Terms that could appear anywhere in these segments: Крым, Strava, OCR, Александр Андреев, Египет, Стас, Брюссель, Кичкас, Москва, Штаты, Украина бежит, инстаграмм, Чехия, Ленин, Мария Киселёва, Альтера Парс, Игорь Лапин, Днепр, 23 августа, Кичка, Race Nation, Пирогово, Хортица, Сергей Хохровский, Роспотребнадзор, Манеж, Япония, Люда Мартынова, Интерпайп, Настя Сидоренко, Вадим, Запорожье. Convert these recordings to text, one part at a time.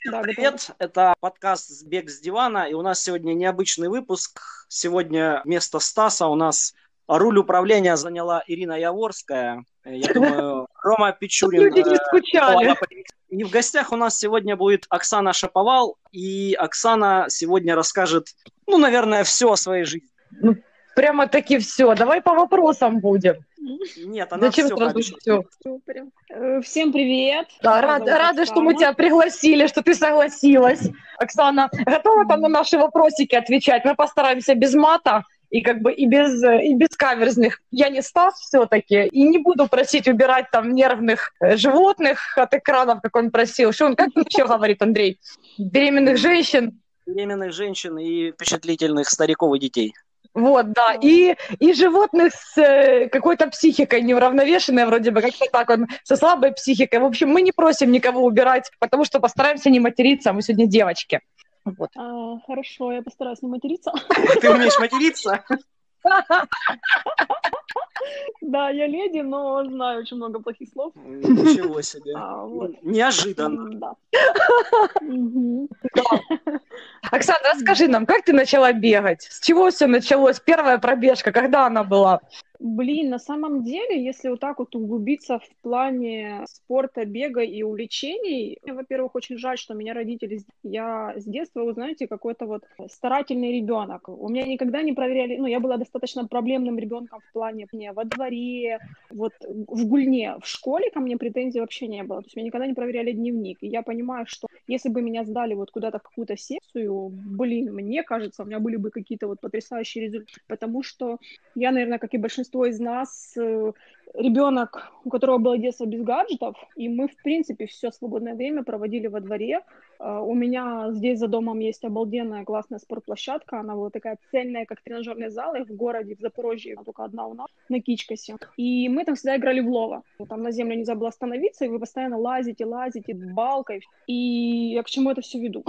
Всем привет, это подкаст «Сбег с дивана», и у нас сегодня необычный выпуск. Сегодня вместо Стаса у нас руль управления заняла Ирина Яворская. Я думаю, Рома Пичурин. Люди не скучали. И в гостях у нас сегодня будет Оксана Шаповал, и Оксана сегодня расскажет, наверное, все о своей жизни. Прямо-таки все. Давай по вопросам будем. Нет, она зачем все обещает. Всем привет. Да, рада, что мы тебя пригласили, что ты согласилась. Оксана, готова там на наши вопросики отвечать? Мы постараемся без мата и без каверзных. Я не Стас все-таки, и не буду просить убирать там нервных животных от экранов, как он просил. Что он, как еще говорит Андрей? Беременных женщин и впечатлительных стариков и детей. Вот, да, и животных с какой-то психикой неуравновешенной, вроде бы, как-то так, со слабой психикой. В общем, мы не просим никого убирать, потому что постараемся не материться, мы сегодня девочки. Вот. Хорошо, я постараюсь не материться. Ты умеешь материться? Да, я леди, но знаю очень много плохих слов. Ничего себе. Неожиданно. Оксана, расскажи нам, как ты начала бегать? С чего все началось? Первая пробежка, когда она была? На самом деле, если вот так вот углубиться в плане спорта, бега и увлечений, мне, во-первых, очень жаль, что меня родители... Я с детства, вы знаете, какой-то вот старательный ребенок. У меня никогда не проверяли... я была достаточно проблемным ребенком в плане мне во дворе, вот в гульне. В школе ко мне претензий вообще не было. То есть меня никогда не проверяли дневник. И я понимаю, что если бы меня сдали вот куда-то в какую-то секцию, мне кажется, у меня были бы какие-то вот потрясающие результаты. Потому что я, наверное, как и большинство из нас, ребенок, у которого было детство без гаджетов, и мы, в принципе, все свободное время проводили во дворе. У меня здесь за домом есть обалденная классная спортплощадка, она была такая цельная, как тренажерный зал, и в городе, в Запорожье, только одна у нас, на Кичкасе. И мы там всегда играли в лово. Там на землю нельзя было становиться, и вы постоянно лазите балкой. И я к чему это все веду?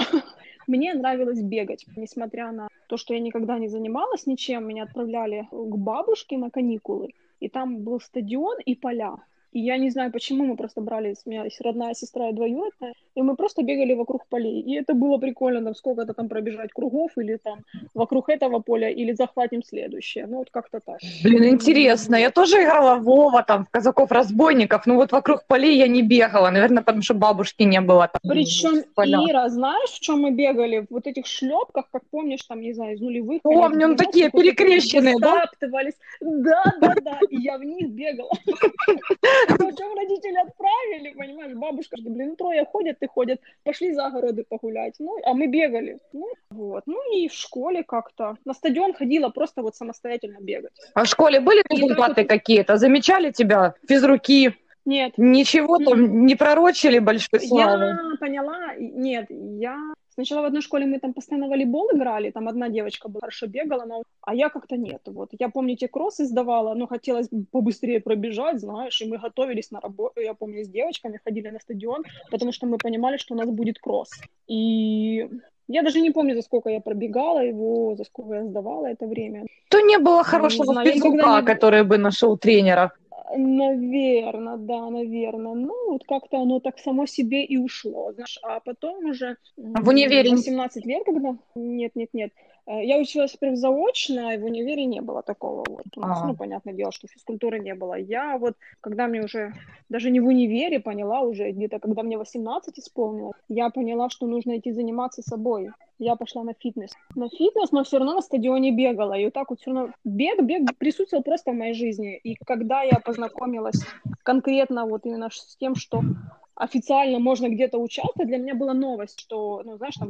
Мне нравилось бегать, несмотря на то, что я никогда не занималась ничем. Меня отправляли к бабушке на каникулы, и там был стадион и поля. И я не знаю, почему мы просто брали, у меня есть родная сестра и двоюродная, и мы просто бегали вокруг полей. И это было прикольно, там сколько-то там пробежать кругов, или там вокруг этого поля, или захватим следующее. Вот как-то так. Блин, интересно. Я тоже играла в лово, там, в казаков-разбойников, но вот вокруг полей я не бегала, наверное, потому что бабушки не было. Причем, Ира, знаешь, в чем мы бегали? В вот этих шлепках, как помнишь, там, не знаю, из нулевых. Помню, ну такие перекрещенные, да? Да. И я в них бегала. Причем родители отправили, понимаешь, бабушка, трое ходят, пошли за огороды погулять, а мы бегали, и в школе как-то, на стадион ходила просто вот самостоятельно бегать. А в школе были результаты какие-то, замечали тебя физруки? Нет. Ничего там не пророчили большой славы? Я поняла, нет, сначала в одной школе мы там постоянно волейбол играли, там одна девочка была, хорошо бегала, а я как-то нет. Вот. Я помню, те кроссы сдавала, но хотелось побыстрее пробежать, знаешь, и мы готовились на работу. Я помню, с девочками ходили на стадион, потому что мы понимали, что у нас будет кросс. И я даже не помню, за сколько я пробегала его, за сколько я сдавала это время. То не было хорошего физрука, который бы нашел тренера. Наверное, да, наверное. Вот как-то оно так само себе и ушло, знаешь. А потом уже... В универе? 18 лет, когда... Нет. Я училась заочно, и в универе не было такого. Вот. У нас, понятное дело, что физкультуры не было. Я вот, когда мне уже... Даже не в универе поняла уже, где-то, когда мне 18 исполнилось, я поняла, что нужно идти заниматься собой. Я пошла на фитнес. Но все равно на стадионе бегала. И вот так вот все равно... Бег присутствовал просто в моей жизни. И когда я познакомилась конкретно вот именно с тем, что официально можно где-то участвовать, для меня была новость, что,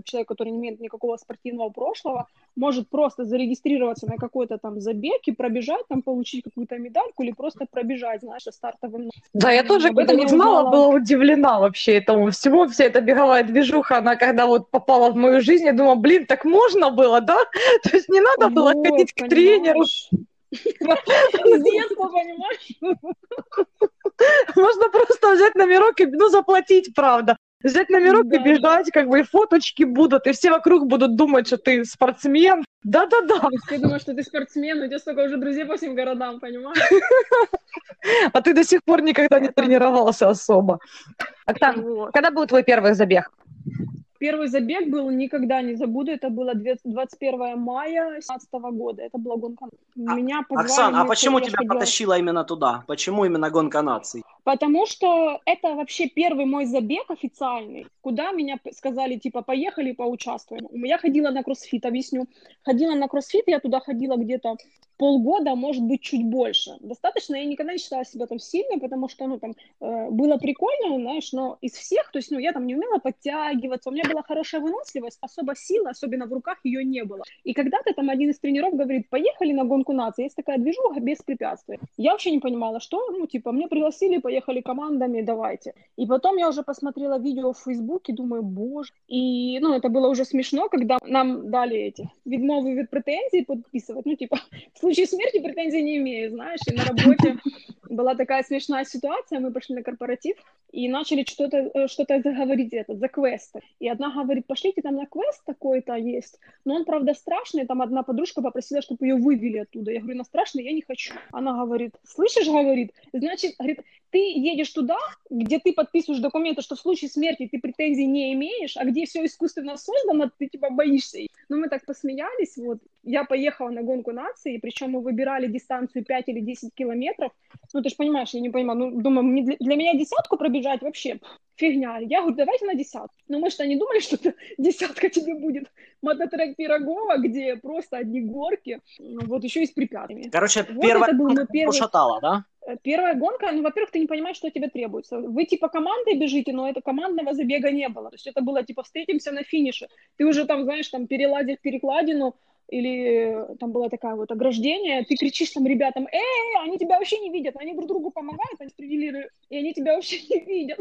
человек, который не имеет никакого спортивного прошлого, может просто зарегистрироваться на какой-то там забег и пробежать, там, получить какую-то медальку или просто пробежать, стартовым... Да, я тоже об этом не знала, была удивлена вообще этому всему, вся эта беговая движуха, она когда вот попала в мою жизнь, я думала, так можно было, да? То есть не надо было ходить к тренеру. С детства, понимаешь? Можно просто взять номерок и, заплатить, правда. Взять номерок и бежать, и фоточки будут, и все вокруг будут думать, что ты спортсмен. Да. Ты думаешь, что ты спортсмен, но у тебя столько уже друзей по всем городам, понимаешь? А ты до сих пор никогда не тренировался особо. Октан, когда был твой первый забег? Первый забег был, никогда не забуду, это было 21 мая 2017 года, это была гонка. Меня позвали, Оксана, а почему тебя потащило именно туда? Почему именно гонка наций? Потому что это вообще первый мой забег официальный, куда меня сказали, типа, поехали, поучаствуем. Я ходила на кроссфит, объясню. Ходила на кроссфит, я туда ходила где-то полгода, может быть, чуть больше. Достаточно, я никогда не считала себя там сильной, потому что, ну, там, было прикольно, знаешь, но из всех, то есть, ну, я там не умела подтягиваться, у меня была хорошая выносливость, особо силы, особенно в руках, ее не было. И когда-то там один из тренеров говорит, поехали на гонку нации, есть такая движуха без препятствий. Я вообще не понимала, что, ну, типа, мне пригласили, поехали командами, давайте. И потом я уже посмотрела видео в Фейсбуке, думаю, боже. И, ну, это было уже смешно, когда нам дали эти відмови від претензий подписывать, ну, типа, в случае смерти претензий не имею, знаешь, и на работе была такая смешная ситуация, мы пошли на корпоратив и начали что-то говорить за квесты. И одна говорит, пошлите там на квест такой-то есть, но он, правда, страшный, там одна подружка попросила, чтобы ее вывели оттуда. Я говорю, на страшный я не хочу. Она говорит, слышишь, говорит, значит, говорит, ты едешь туда, где ты подписываешь документы, что в случае смерти ты претензий не имеешь, а где все искусственно создано, ты типа боишься. Ну, мы так посмеялись, вот. Я поехала на гонку нации, причем мы выбирали дистанцию 5 или 10 километров. Ну, ты же понимаешь, я не понимаю, ну, думаю, для меня десятку пробежать вообще фигня. Я говорю, давайте на десятку. Ну, мы что, не думали, что десятка тебе будет? Мототрек Пирогова, где просто одни горки, вот еще и с препятствиями. Короче, вот первая гонка пошатала, да? Первая гонка, ну, во-первых, ты не понимаешь, что тебе требуется. Вы типа командой бежите, но это командного забега не было. То есть это было типа встретимся на финише. Ты уже там, знаешь, там переладил перекладину, или там была такая вот ограждение, ты кричишь там ребятам, они тебя вообще не видят, они друг другу помогают, они спределируют, и они тебя вообще не видят.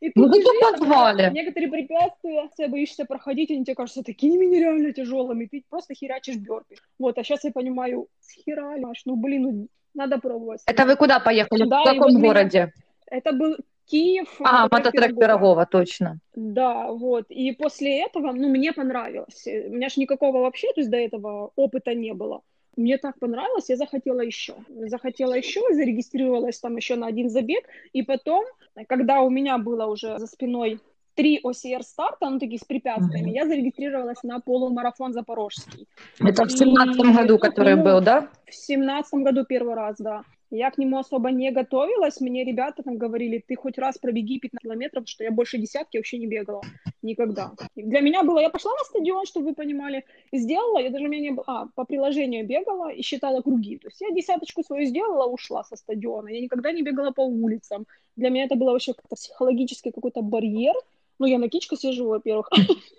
И ты бежишь, некоторые препятствия, ты боишься проходить, они тебе кажутся такими нереально тяжелыми, ты просто херачишь бёрпи. Вот, а сейчас я понимаю, схералишь, ну, блин, надо пробовать. Это вы куда поехали, в каком городе? Это был Киев. А, мототрек Пирогова, точно. Да, вот. И после этого, ну, мне понравилось. У меня же никакого вообще, то есть до этого опыта не было. Мне так понравилось, я захотела еще. Зарегистрировалась там еще на один забег. И потом, когда у меня было уже за спиной 3 OCR старта, ну, такие с препятствиями, я зарегистрировалась на полумарафон запорожский. Это в 17-м году, который был, да? В 17-м году первый раз, да. Я к нему особо не готовилась, мне ребята там говорили, ты хоть раз пробеги 15 километров, что я больше десятки вообще не бегала никогда. Для меня было, я пошла на стадион, чтобы вы понимали, сделала, я даже по приложению бегала и считала круги, то есть я десяточку свою сделала, ушла со стадиона, я никогда не бегала по улицам, для меня это было вообще как-то психологический какой-то барьер. Ну, я на Кичке сижу, во-первых.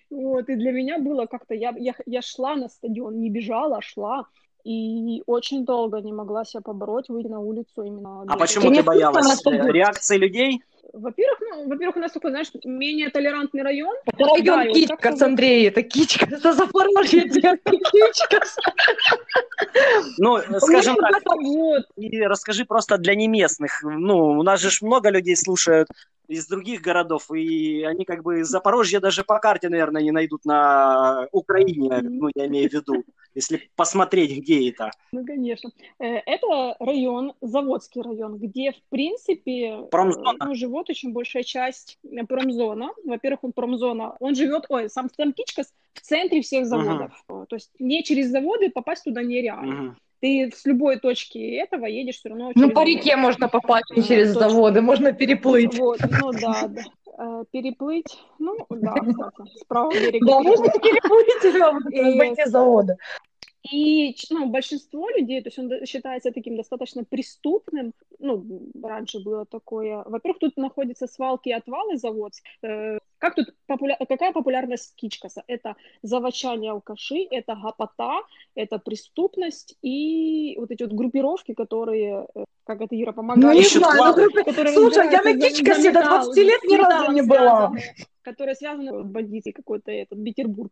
Вот, и для меня было как-то, я шла на стадион, не бежала, а шла. И очень долго не могла себя побороть, выйти на улицу именно. А почему ты боялась реакции людей? Во-первых, у нас такой, знаешь, менее толерантный район. Это район Кичка с Андреем, это Кичка, это Запорожье, Кичка. Ну, скажем так, и расскажи просто для неместных. Ну, у нас же много людей слушают из других городов, и они как бы Запорожье даже по карте, наверное, не найдут на Украине, ну, я имею в виду, если посмотреть, где это. Ну, конечно. Это район, заводский район, где, в принципе, живут очень большая часть промзона. Во-первых, он промзона, он живет, сам Кичкас в центре всех заводов. То есть не через заводы попасть туда нереально. Ты с любой точки этого едешь все равно... Ну, по реке можно попасть не через заводы, можно переплыть. Вот, ну да. Переплыть, ну да, с правого берега. Да, можно переплыть, обойти заводы. И большинство людей, то есть он считается таким достаточно преступным, ну, раньше было такое. Во-первых, тут находятся свалки и отвалы заводские. Какая популярность Кичкаса? Это заводчане-алкаши, это гопота, это преступность и вот эти вот группировки, которые, как это, Ира, помогает. Ну, не знаю, слушай, я на Кичкасе до 20 лет ни разу не была. Которые связаны с бандитом какой-то, этот Петербург.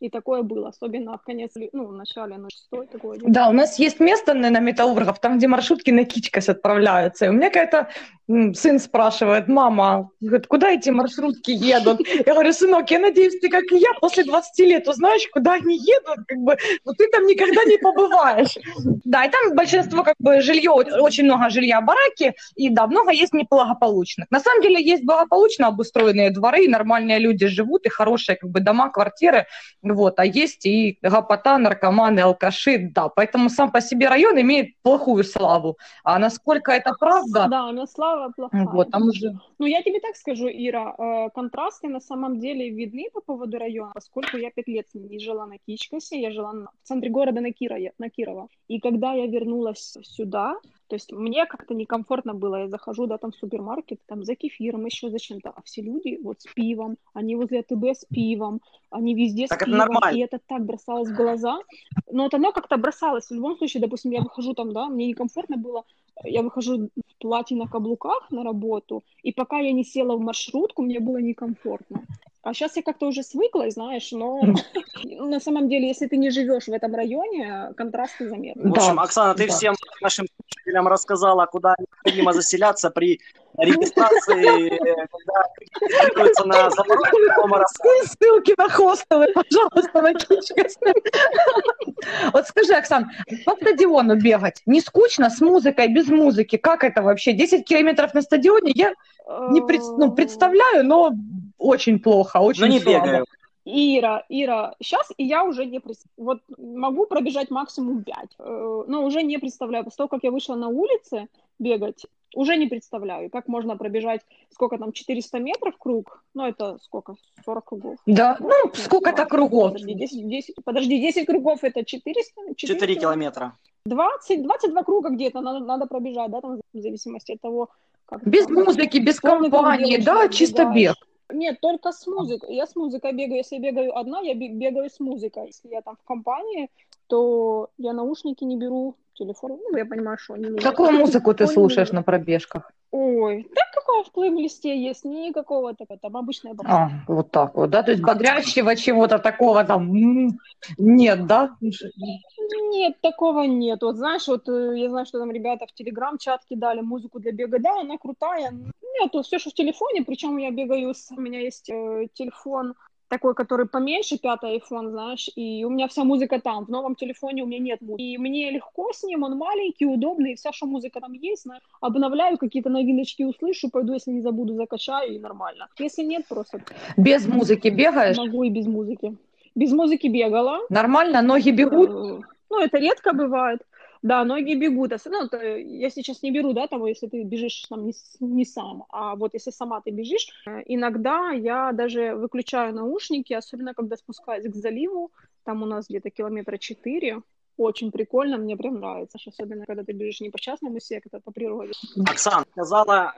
И такое было, особенно в конец, в начале 06-й такое. Да, у нас есть место на Металлургах, там, где маршрутки на Кичкас отправляются. И у меня какая-то Сын спрашивает: мама, куда эти маршрутки едут? Я говорю: сынок, я надеюсь, ты, как и я, после 20 лет узнаешь, куда они едут, как бы, но ты там никогда не побываешь. Да, и там большинство, как бы, жилье, очень много жилья, бараки, и да, много есть неблагополучных. На самом деле есть благополучно обустроенные дворы, нормальные люди живут, и хорошие, как бы, дома, квартиры, вот, а есть и гопота, наркоманы, алкаши, да, поэтому сам по себе район имеет плохую славу. А насколько это правда? Да, но слава плохая. Вот, там уже... Ну, я тебе так скажу, Ира, контрасты на самом деле видны по поводу района, поскольку я 5 лет не жила на Кичкасе, я жила в центре города на Кирова. И когда я вернулась сюда, то есть мне как-то некомфортно было, я захожу, да, там в супермаркет, там за кефиром, еще за чем-то, а все люди вот с пивом, они возле АТБ с пивом, они везде с так пивом, это и это так бросалось в глаза, но вот оно как-то бросалось, в любом случае, допустим, я выхожу там, да, мне некомфортно было, я выхожу в платье на каблуках на работу, и пока я не села в маршрутку, мне было некомфортно. А сейчас я как-то уже свыклась, знаешь, но на самом деле, если ты не живешь в этом районе, контрасты заметны. В общем, Оксана, ты всем нашим слушателям рассказала, куда необходимо заселяться при регистрации, когда регистрируется на Запорожье. Ссылки на хостелы, пожалуйста, на Кичкасте. Вот скажи, Оксан, по стадиону бегать не скучно с музыкой, без музыки? Как это вообще? 10 километров на стадионе я не представляю, но... Очень плохо, очень слабо. Но не бегаю. Ира, сейчас и я уже не представляю. Вот могу пробежать максимум 5, но уже не представляю. После того, как я вышла на улице бегать, уже не представляю, как можно пробежать, сколько там, 400 метров круг? Ну, это сколько? 40 кругов. Да, ну, сколько-то кругов. Подожди, 10 кругов это 400? 4 километра. 22 круга где-то надо пробежать, да, там, в зависимости от того, как... Без там, музыки, без компании, да, чисто бегаешь. Бег. Нет, только с музыкой. Я с музыкой бегаю. Если я бегаю одна, я бегаю с музыкой. Если я там в компании, то я наушники не беру, телефон. Ну, я понимаю, что не нужно. Какую музыку ты слушаешь на пробежках? Ой, так какая в плейлисте есть, никакого такого, там обычная бабушка. А, вот так вот, да? То есть бодрящего чего-то такого там нет, да? Нет, такого нет. Вот знаешь, вот я знаю, что там ребята в Telegram-чат кидали музыку для бега, да, она крутая. Нет, вот все, что в телефоне, причем я бегаю, у меня есть телефон такой, который поменьше, 5-й айфон, знаешь, и у меня вся музыка там, в новом телефоне у меня нет музыки. И мне легко с ним, он маленький, удобный, и вся, что музыка там есть, знаешь, обновляю, какие-то новиночки услышу, пойду, если не забуду, закачаю, и нормально. Если нет, просто... Без музыки бегаешь? Могу и без музыки. Без музыки бегала. Нормально? Ноги бегут? Ну, это редко бывает. Да, ноги бегут. Ну, я сейчас не беру, да, того, если ты бежишь там не сам, а вот если сама ты бежишь, иногда я даже выключаю наушники, особенно когда спускаюсь к заливу, там у нас где-то километра 4. Очень прикольно, мне прям нравится, особенно когда ты бежишь не по частному сектору, а по природе. Оксана, сказала,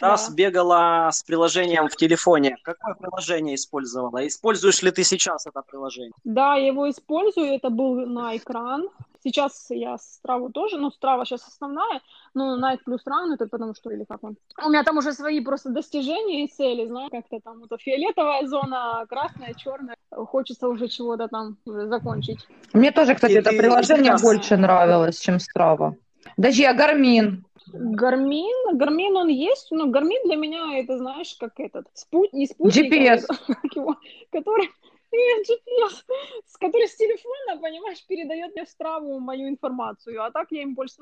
раз бегала с приложением в телефоне. Какое приложение использовала? Используешь ли ты сейчас это приложение? Да, я его использую, это был Nike Run. Сейчас я Страву тоже, но Strava сейчас основная, но Nike плюс Run, это потому что, или как он? У меня там уже свои просто достижения и цели, знаешь, как-то там вот фиолетовая зона, красная, черная. Хочется уже чего-то там уже закончить. Мне тоже, кстати, это приложение больше нравилось, чем Strava. Даже я Garmin он есть, но Garmin для меня это, знаешь, как этот, спутник. GPS. Который с телефона, понимаешь, передает мне в Страву мою информацию, а так я им больше...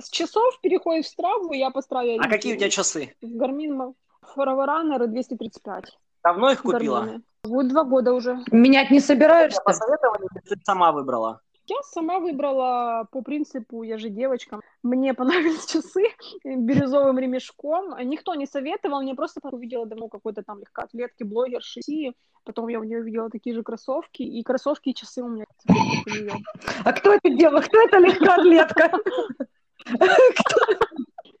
С часов переходит в Страву, я по Страве... А какие у тебя часы? В Garmin Forerunner 235. Давно их купила? Вот 2 года уже. Менять не собираешься? Я посоветовала, ты сама выбрала. Я сама выбрала по принципу, я же девочка, мне понравились часы бирюзовым ремешком, никто не советовал, мне просто увидела давно какой-то там легкоатлетки, блогерши, и потом я у нее увидела такие же кроссовки, и кроссовки, и часы у меня. А кто это делал? Кто это легкоатлетка?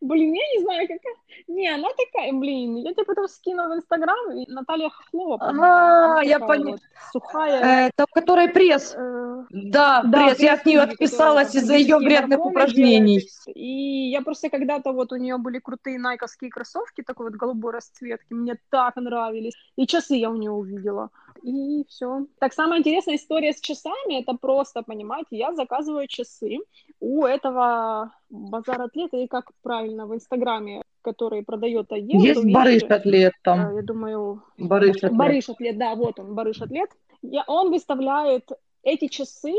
Блин, я не знаю, какая... Не, она такая, блин, я тебе потом скину в Инстаграм, и Наталья Хохнова. Я поняла. Сухая. Это, у которой пресс. Да, пресс, я от нее отписалась из-за ее вредных упражнений. И я просто когда-то, вот у нее были крутые найковские кроссовки, такой вот голубой расцветки, мне так нравились. И часы я у нее увидела. И все. Так, самая интересная история с часами, это просто, понимаете, я заказываю часы у этого базар-атлета, и как правильно в Инстаграме который продает АЕ. Есть барыш-атлет там. Я думаю... Барыш-атлет, да, вот он, барыш-атлет. Он выставляет эти часы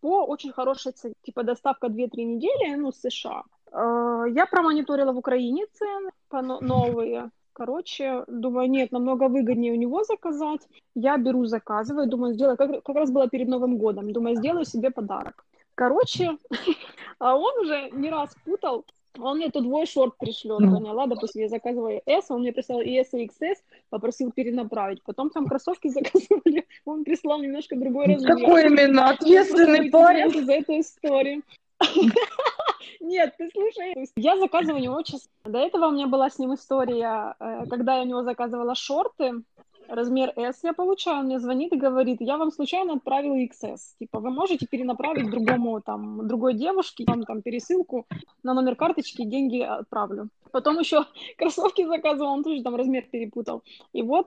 по очень хорошей цене. Типа доставка 2-3 недели, ну, с США. Я промониторила в Украине цены новые. Короче, думаю, нет, намного выгоднее у него заказать. Я беру, заказываю, думаю, сделаю, как раз было перед Новым годом, думаю, сделаю себе подарок. Короче, а он уже не раз путал, он мне тут двое шорт пришлёт, поняла, допустим, я заказываю S, он мне прислал и S, и XS, попросил перенаправить, потом там кроссовки заказывали, он прислал немножко другой размер. Какой именно ответственный парень за эту историю. Нет, ты слушай. Я заказываю у него часы. До этого у меня была с ним история, когда я у него заказывала шорты, размер S я получаю, он мне звонит и говорит, я вам случайно отправила XS. Типа, вы можете перенаправить другому, там, другой девушке, вам там пересылку на номер карточки, деньги отправлю. Потом еще кроссовки заказывал, он тоже там размер перепутал. И вот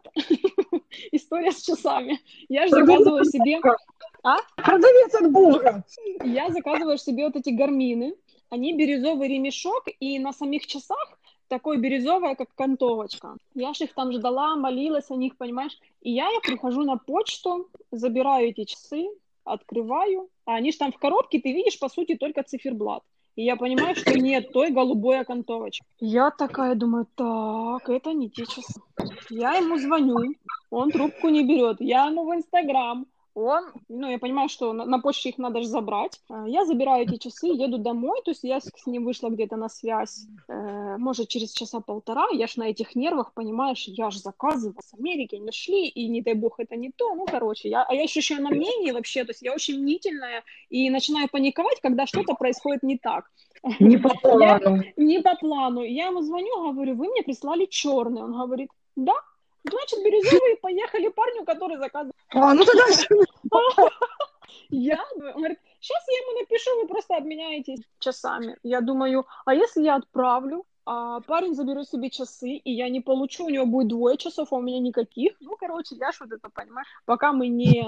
история с часами. Я же заказываю себе... А? Продавец от Бога. Я заказываю себе вот эти гармины. Они бирюзовый ремешок, и на самих часах такой бирюзовая, как кантовочка. Я же их там ждала, молилась о них, понимаешь. И я прихожу на почту, забираю эти часы, открываю. А они же там в коробке, ты видишь, по сути, только циферблат. И я понимаю, что нет той голубой окантовочки. Я такая думаю, так, это не те часы. Я ему звоню, он трубку не берет. Я ему в Instagram. Я понимаю, что на почте их надо же забрать. Я забираю эти часы, еду домой, то есть я с ним вышла где-то на связь, может, через часа полтора, я ж на этих нервах, понимаешь, я ж заказывала с Америки, не шли, и не дай бог, это не то, я ощущаю на мнении вообще, то есть я очень мнительная, и начинаю паниковать, когда что-то происходит не так. Не по плану. Не по плану. Я ему звоню, говорю, вы мне прислали черный, он говорит, да. Значит, бирюзовые поехали парню, который заказывал. Тогда... Он говорит, сейчас я ему напишу, вы просто обменяетесь часами. Я думаю, а если я отправлю, а парень заберет себе часы, и я не получу, у него будет 2 часов, а у меня никаких. Я ж вот это понимаю. Пока мы не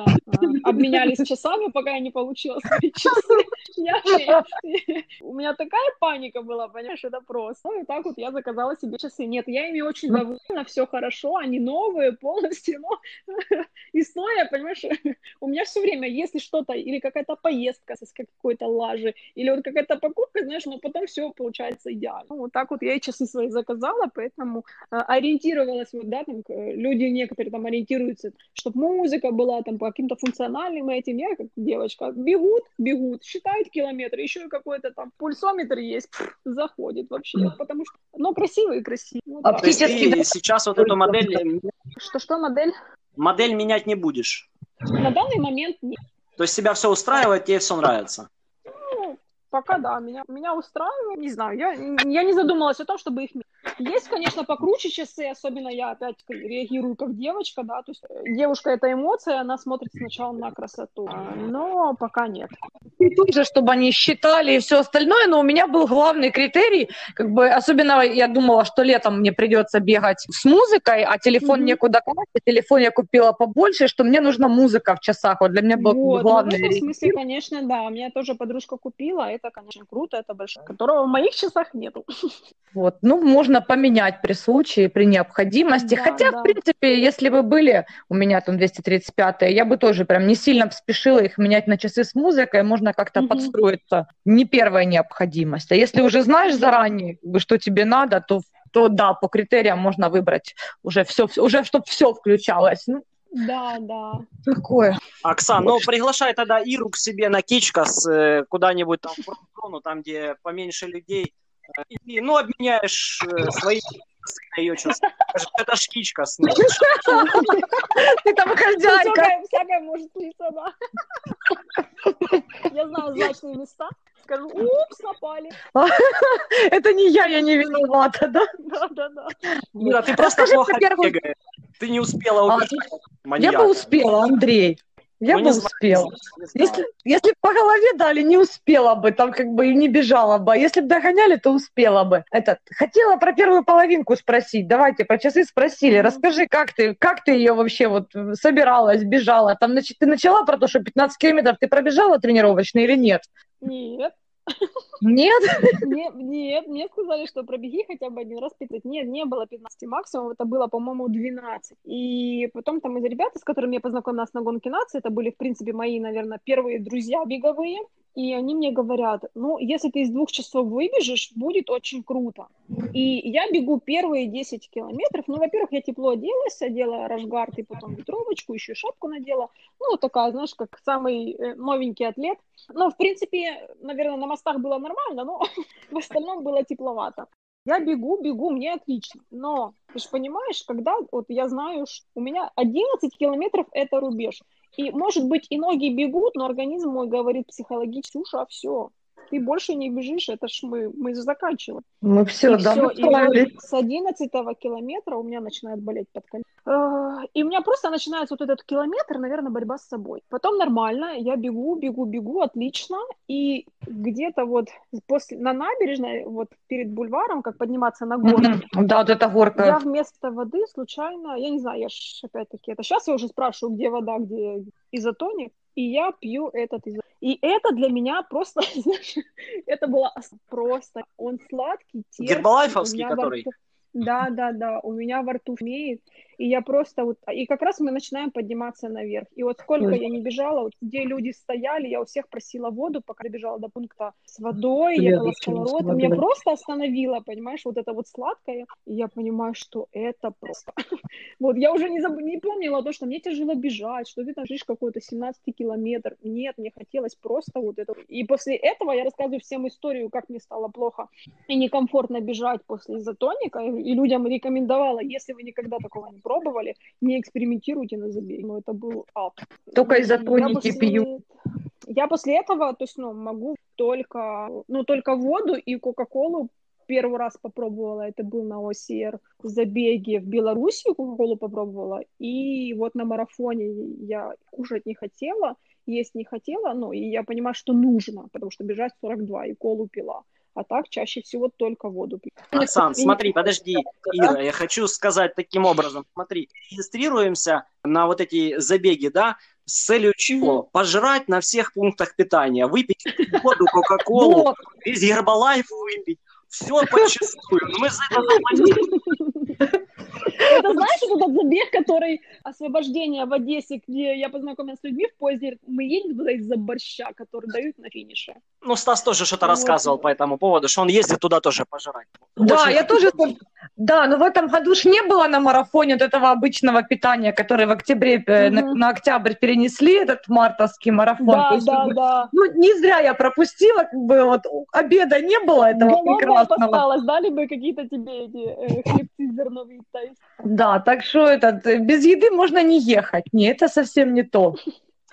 обменялись часами, пока я не получила свои часы, у меня такая паника была, понимаешь, это просто. И так вот я заказала себе часы. Нет, я ими очень довольна, все хорошо, они новые полностью, но история, понимаешь, у меня все время, если что-то, или какая-то поездка с какой-то лажи, или вот какая-то покупка, знаешь, но потом все получается идеально. Вот так вот я и часы свои заказала, поэтому ориентировалась, люди некоторые там ориентируются, чтобы музыка была там по каким-то функциональным этим, я как девочка, бегут, считают километры, еще и какой-то там пульсометр есть, заходит вообще, потому что, но красивые. Сейчас вот эту модель... Что модель? Модель менять не будешь. На данный момент нет. То есть тебя все устраивает, тебе все нравится? Пока да, меня устраивает, не знаю, я не задумалась о том, чтобы их... Есть, конечно, покруче часы, особенно я опять реагирую как девочка, да, то есть девушка — это эмоция, она смотрит сначала на красоту, но пока нет. И тут же, чтобы они считали и все остальное, но у меня был главный критерий, особенно я думала, что летом мне придется бегать с музыкой, а телефон некуда класть, телефон я купила побольше, что мне нужна музыка в часах, вот для меня был главный... В этом смысле, конечно, да, у меня тоже подружка купила, это, конечно, круто, это большое, которого в моих часах нету. Вот, можно поменять при случае, при необходимости. Да, хотя, в принципе, если бы были у меня там 235-е, я бы тоже прям не сильно спешила их менять на часы с музыкой, можно как-то подстроиться. Не первая необходимость. А если уже знаешь заранее, что тебе надо, то да, по критериям можно выбрать уже все, уже чтобы все включалось. Да. Такое. Оксан, приглашай тогда Иру к себе на Кичка куда-нибудь там в фронт-зону, там, где поменьше людей. И, обменяешь свои часы на ее часы. Это шкичка с ней. Ты там хозяйка. Всякое может случиться, да. Я знаю злачные места. Скажу, упс, напали. Это не я не виновата, да? Да. Ира, ты просто плохо бегаешь. Ты не успела убить маньяка. Я бы успела, Андрей. Я бы успела. Если бы по голове дали, не успела бы, там и не бежала бы. Если бы догоняли, то успела бы. Хотела про первую половинку спросить. Давайте, про часы спросили. Расскажи, как ты ее вообще собиралась, бежала? Ты начала про то, что 15 километров ты пробежала тренировочные или нет? Нет. Нет? Нет, мне сказали, что пробеги хотя бы один раз 15. Нет, не было 15 максимум, это было, по-моему, 12. И потом там из ребят, с которыми я познакомилась на гонке нации, это были, в принципе, мои, наверное, первые друзья беговые, и они мне говорят, ну, если ты из 2 часов выбежишь, будет очень круто. И я бегу первые 10 километров. Ну, во-первых, я тепло оделась, одела рашгард и потом ветровочку, еще шапку надела. Ну, вот такая, знаешь, как самый новенький атлет. Но, в принципе, наверное, на мостах было нормально, но в остальном было тепловато. Я бегу, мне отлично. Но, ты же понимаешь, когда вот я знаю, что у меня 11 километров – это рубеж. И, может быть, и ноги бегут, но организм мой говорит психологически: Слушай, все, ты больше не бежишь, это ж мы заканчиваем. Мы все, да, мы справились. С 11-го километра у меня начинает болеть подколенник. И у меня просто начинается вот этот километр, наверное, борьба с собой. Потом нормально, я бегу, отлично. И где-то вот после, на набережной, вот перед бульваром, как подниматься на гору. Да, вот эта горка. Я вместо воды случайно, я не знаю, я ж опять-таки это. Сейчас я уже спрашиваю, где вода, где изотоник. И я пью этот изотоник. И это для меня просто, знаешь, это было просто... Он сладкий, терпкий. Гербалайфовский, который? Да, у меня во рту фмеет. И я просто вот... И как раз мы начинаем подниматься наверх. И вот сколько я не бежала, вот где люди стояли, я у всех просила воду, пока я бежала до пункта с водой, я полоскала рот. Меня просто остановило, понимаешь, вот это вот сладкое. И я понимаю, что это просто... Вот, я уже не помнила то, что мне тяжело бежать, что ты там жишь какой-то 17-й километр. Нет, мне хотелось просто вот это. И после этого я рассказываю всем историю, как мне стало плохо и некомфортно бежать после изотоника. И людям рекомендовала, если вы никогда такого не пробовали, не экспериментируйте на забеге. Но это был ад. Только изотоники пью. Я после этого, то есть, ну, могу только воду и Кока-Колу. Первый раз попробовала, это был на OCR забеге в Беларуси, Кока-Колу попробовала, и вот на марафоне я кушать не хотела, есть не хотела, ну, и я понимаю, что нужно, потому что бежать 42, и колу пила. А так чаще всего только воду пьют. Оксан, смотри, подожди, Ира, я хочу сказать таким образом. Смотри, регистрируемся на вот эти забеги, да, с целью чего? Пожрать на всех пунктах питания, выпить воду, Кока-Колу, весь Гербалайф выпить, все почистую. Мы за это заплатили. Это, знаешь, этот забег, который освобождение в Одессе, где я познакомилась с людьми в поезде, мы едем туда из-за борща, который дают на финише. Ну, Стас тоже что-то рассказывал по этому поводу, что он ездит туда тоже пожрать. Да, я тоже... Да, но в этом году ж не было на марафоне вот этого обычного питания, которое в октябре, на октябрь перенесли, этот мартовский марафон. Да, то есть, да, да. Ну, не зря я пропустила, как бы, вот обеда не было этого голодная прекрасного. Голодная осталась, дали бы какие-то тебе эти хлебцы зерновые. Да, так что без еды можно не ехать. Не, это совсем не то.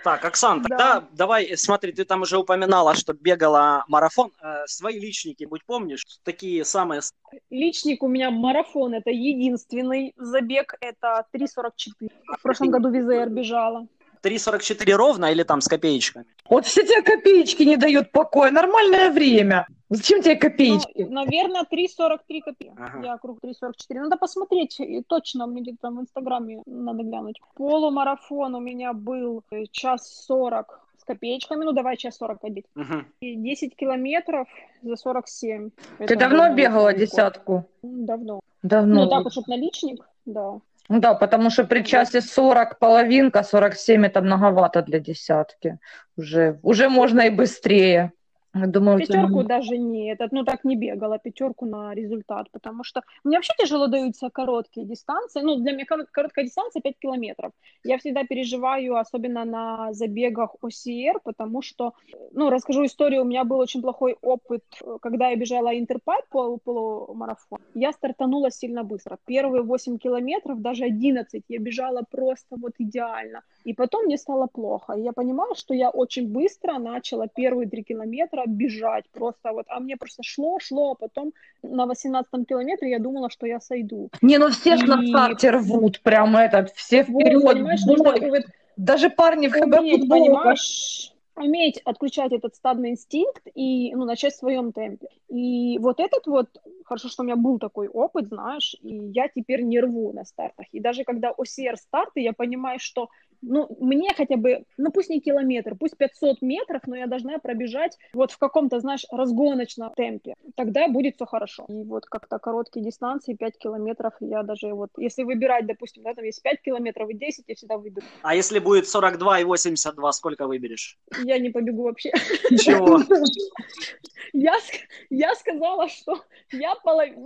Так, Оксан, тогда давай, смотри, ты там уже упоминала, что бегала марафон. Свои личники, будь помнишь, такие самые... Личник у меня марафон, это единственный забег, это 3.44. В прошлом году в ИЗР бежала. 3.44 ровно или там с копеечками? Вот все тебе копеечки не дают покоя, нормальное время. Зачем тебе копеечки? Ну, наверное, 3.43 копеек. Ага. Я округ 3.44. Надо посмотреть, и точно мне где-то там в Инстаграме надо глянуть. Полумарафон у меня был 1:40 с копеечками, ну давай 1:41. Угу. И 10 километров за 47. Ты давно бегала десятку? Давно. Ну так вот, чтобы наличник, да. Да, потому что при часе 40 половинка, 47 это многовато для десятки. Уже можно и быстрее. Думаю, пятерку даже нет, ну так не бегала, пятерку на результат, потому что мне вообще тяжело даются короткие дистанции, ну для меня короткая дистанция 5 километров, я всегда переживаю, особенно на забегах OCR, потому что, ну расскажу историю, у меня был очень плохой опыт, когда я бежала интерпайп полумарафон, я стартанула сильно быстро, первые 8 километров, даже 11 я бежала просто вот идеально, и потом мне стало плохо, я понимаю, что я очень быстро начала первые 3 километра бежать просто вот, а мне просто шло, а потом на 18-м километре я думала, что я сойду. Не, ну все ж на старте рвут, прям все вперед, вот, даже парни в ХБ футболках. уметь отключать этот стадный инстинкт и, ну, начать в своем темпе. И вот этот вот, хорошо, что у меня был такой опыт, знаешь, и я теперь не рву на стартах. И даже когда OCR старты, я понимаю, что, ну, мне хотя бы, ну, пусть не километр, пусть 500 метров, но я должна пробежать вот в каком-то, знаешь, разгоночном темпе. Тогда будет все хорошо. И вот как-то короткие дистанции, 5 километров, я даже вот, если выбирать, допустим, да, там есть 5 километров и 10, я всегда выберу. А если будет 42 и 82, сколько выберешь? Я не побегу вообще. Чего? Я сказала, что я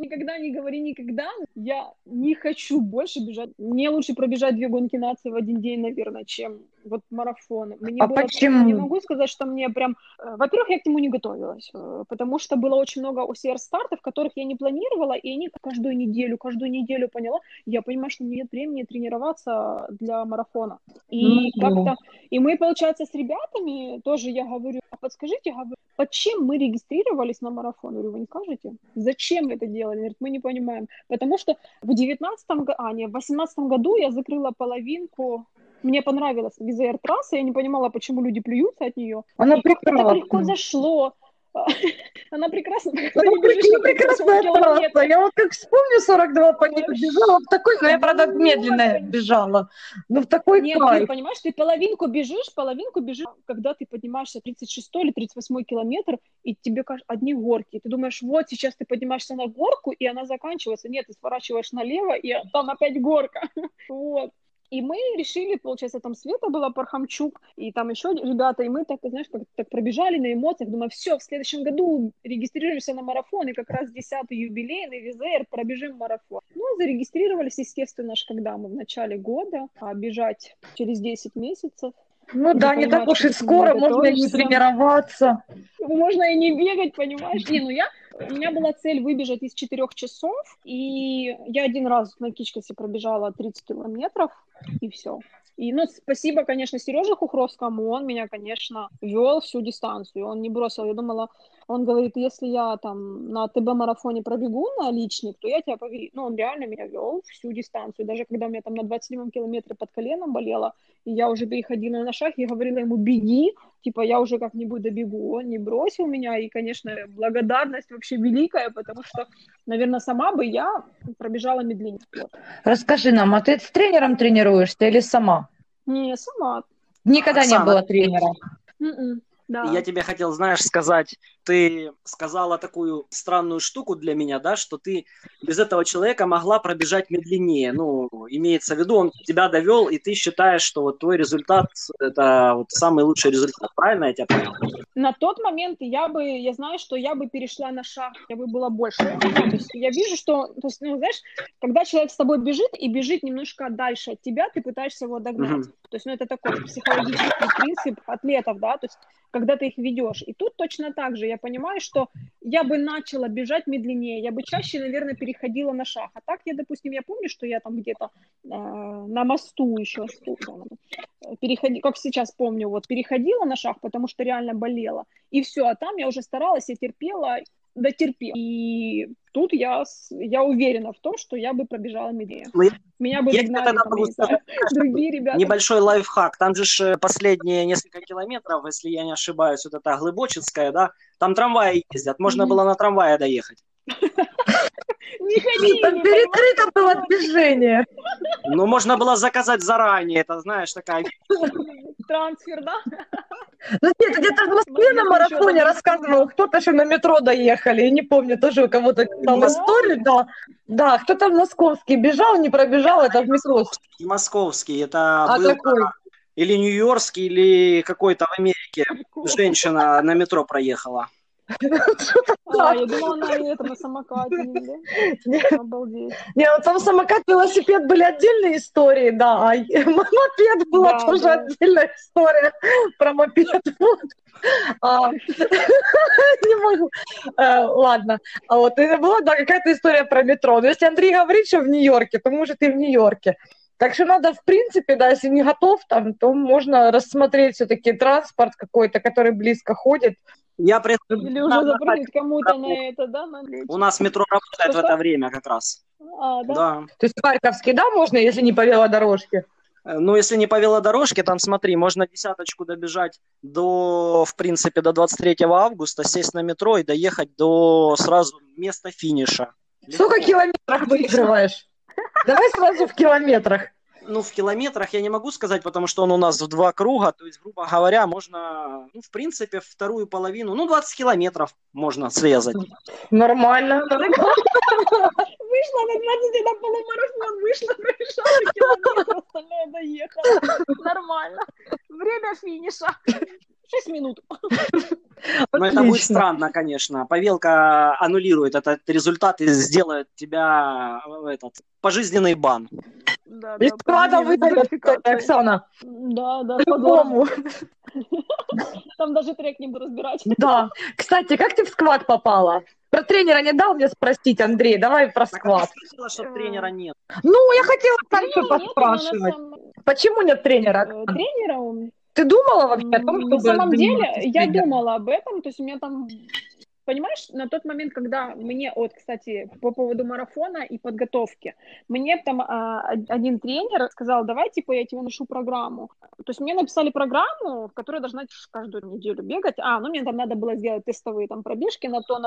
никогда не говори никогда, я не хочу больше бежать. Мне лучше пробежать 2 гонки нации в один день, наверное, чем вот марафоны. Мне а было... почему? Не могу сказать, что мне прям... Во-первых, я к нему не готовилась, потому что было очень много OCR-стартов, которых я не планировала, и они каждую неделю поняла. Я понимаю, что мне нет времени тренироваться для марафона. И как-то... И мы, получается, с ребятами тоже я говорю, а подскажите, под чем мы регистрировались на марафон? Я говорю, вы не скажете? Зачем это делали? Говорит, мы не понимаем. Потому что в 18 году я закрыла половинку. Мне понравилась ВЗР-трасса, я не понимала, почему люди плюются от нее. Она прекрасна. Это легко зашло. Она прекрасна. Она прекрасная трасса. Я вот как вспомню 42 по ней бежала, в такой, но я, правда, медленно бежала. Но в такой кайф. Нет, ты понимаешь, ты половинку бежишь, когда ты поднимаешься 36 или 38 километр, и тебе кажется, одни горки. Ты думаешь, вот сейчас ты поднимаешься на горку, и она заканчивается. Нет, ты сворачиваешь налево, и там опять горка. Вот. И мы решили, получается, там Света была, Пархамчук, и там еще ребята, и мы так, знаешь, так пробежали на эмоциях, думаю, все, в следующем году регистрируемся на марафон, и как раз 10-й юбилейный ВЗР, пробежим марафон. Ну, зарегистрировались, естественно, когда мы в начале года, а бежать через 10 месяцев. Ну и да, не так уж и скоро, можно и не тренироваться. Можно и не бегать, понимаешь? Не, ну у меня была цель выбежать из 4 часов, и я один раз на Кичкасе пробежала 30 километров, и все. И, ну, спасибо, конечно, Сереже Хохровскому, он меня, конечно, вел всю дистанцию, он не бросил, я думала, он говорит, если я там на АТБ-марафоне пробегу на личник, то я тебя поверю, ну, он реально меня вел всю дистанцию, даже когда у меня там на 27-м километре под коленом болело, и я уже переходила на шаг, я говорила ему, беги, типа, я уже как-нибудь добегу, он не бросил меня, и, конечно, благодарность вообще великая, потому что, наверное, сама бы я пробежала медленнее. Расскажи нам, а ты с тренером тренируешься или сама? Не, сама. Никогда Оксана, не было тренера? Да. Я тебе хотел, знаешь, сказать, ты сказала такую странную штуку для меня, да, что ты без этого человека могла пробежать медленнее. Ну, имеется в виду, он тебя довел, и ты считаешь, что вот твой результат – это вот самый лучший результат. Правильно я тебя поняла? На тот момент я знаю, что я бы перешла на шаг, я бы была больше. То есть я вижу, что, то есть, ну, знаешь, когда человек с тобой бежит и бежит немножко дальше от тебя, ты пытаешься его догнать. То есть, ну, это такой психологический принцип атлетов, да, то есть, когда ты их ведешь. И тут точно так же я понимаю, что я бы начала бежать медленнее, я бы чаще, наверное, переходила на шаг. А так я, допустим, я помню, что я там где-то на мосту еще, как сейчас помню, вот переходила на шаг, потому что реально болела. И все, а там я уже старалась, я терпела, дотерпела. И тут я уверена в том, что я бы пробежала медленнее. Меня бы догнали другие ребята. Небольшой лайфхак. Там же последние несколько километров, если я не ошибаюсь, вот эта Глыбочинская, да? Там трамваи ездят. Можно было на трамвае доехать. Не ходи, там перекрыто было движение. Ну, можно было заказать заранее. Это, знаешь, такая... Трансфер, да? Ну, нет, где-то в Москве на марафоне рассказывал, кто-то еще на метро доехали, я не помню, тоже у кого-то писала историю, да. Да, кто-то в московский бежал, не пробежал, это в метро. Московский, это был или нью-йоркский, или какой-то в Америке женщина на метро проехала. Я думала, на самокате. Обалдеть. Нет, там самокат, велосипед были отдельные истории, да. А мопед была тоже отдельная история про мопед. Не могу. Ладно. А вот это была какая-то история про метро. Но если Андрей говорит, что в Нью-Йорке, то, может, и в Нью-Йорке. Так что надо, в принципе, да, если не готов, там, то можно рассмотреть все-таки транспорт какой-то, который близко ходит. Или уже запрыгнуть кому-то на это, да? У нас метро работает в это время как раз. Да. То есть Харьковский, да, можно, если не по велодорожке? Ну, если не по велодорожке, там, смотри, можно десяточку добежать до, в принципе, до 23 августа, сесть на метро и доехать до сразу места финиша. Сколько километров выигрываешь? Давай сразу в километрах. Ну, в километрах я не могу сказать, потому что он у нас в 2 круга, то есть, грубо говоря, можно, ну, в принципе, вторую половину, ну, 20 километров можно срезать. Нормально. Вышла на 20 на полумарафон, вышла, пробежала километр, остальное доехала. Нормально. Время финиша. 6 минут. Но это будет странно, конечно. Павелка аннулирует этот результат и сделает тебя пожизненный бан. Да, бесплатно выдали, Оксана. Да, по-другому. Там даже трек не буду разбирать. Да. Кстати, как ты в сквад попала? Про тренера не дал мне спросить, Андрей? Давай про сквад. Я слышала, что тренера нет. Ну, я хотела сразу поспрашивать. Почему нет тренера? Тренера он... Ты думала вообще о том, чтобы... На самом деле, я думала об этом, то есть у меня там... Понимаешь, на тот момент, когда мне, вот, кстати, по поводу марафона и подготовки, мне там один тренер сказал, давай, типа, я тебе напишу программу. То есть мне написали программу, в которой я должна каждую неделю бегать. Ну мне там надо было сделать тестовые там пробежки на то.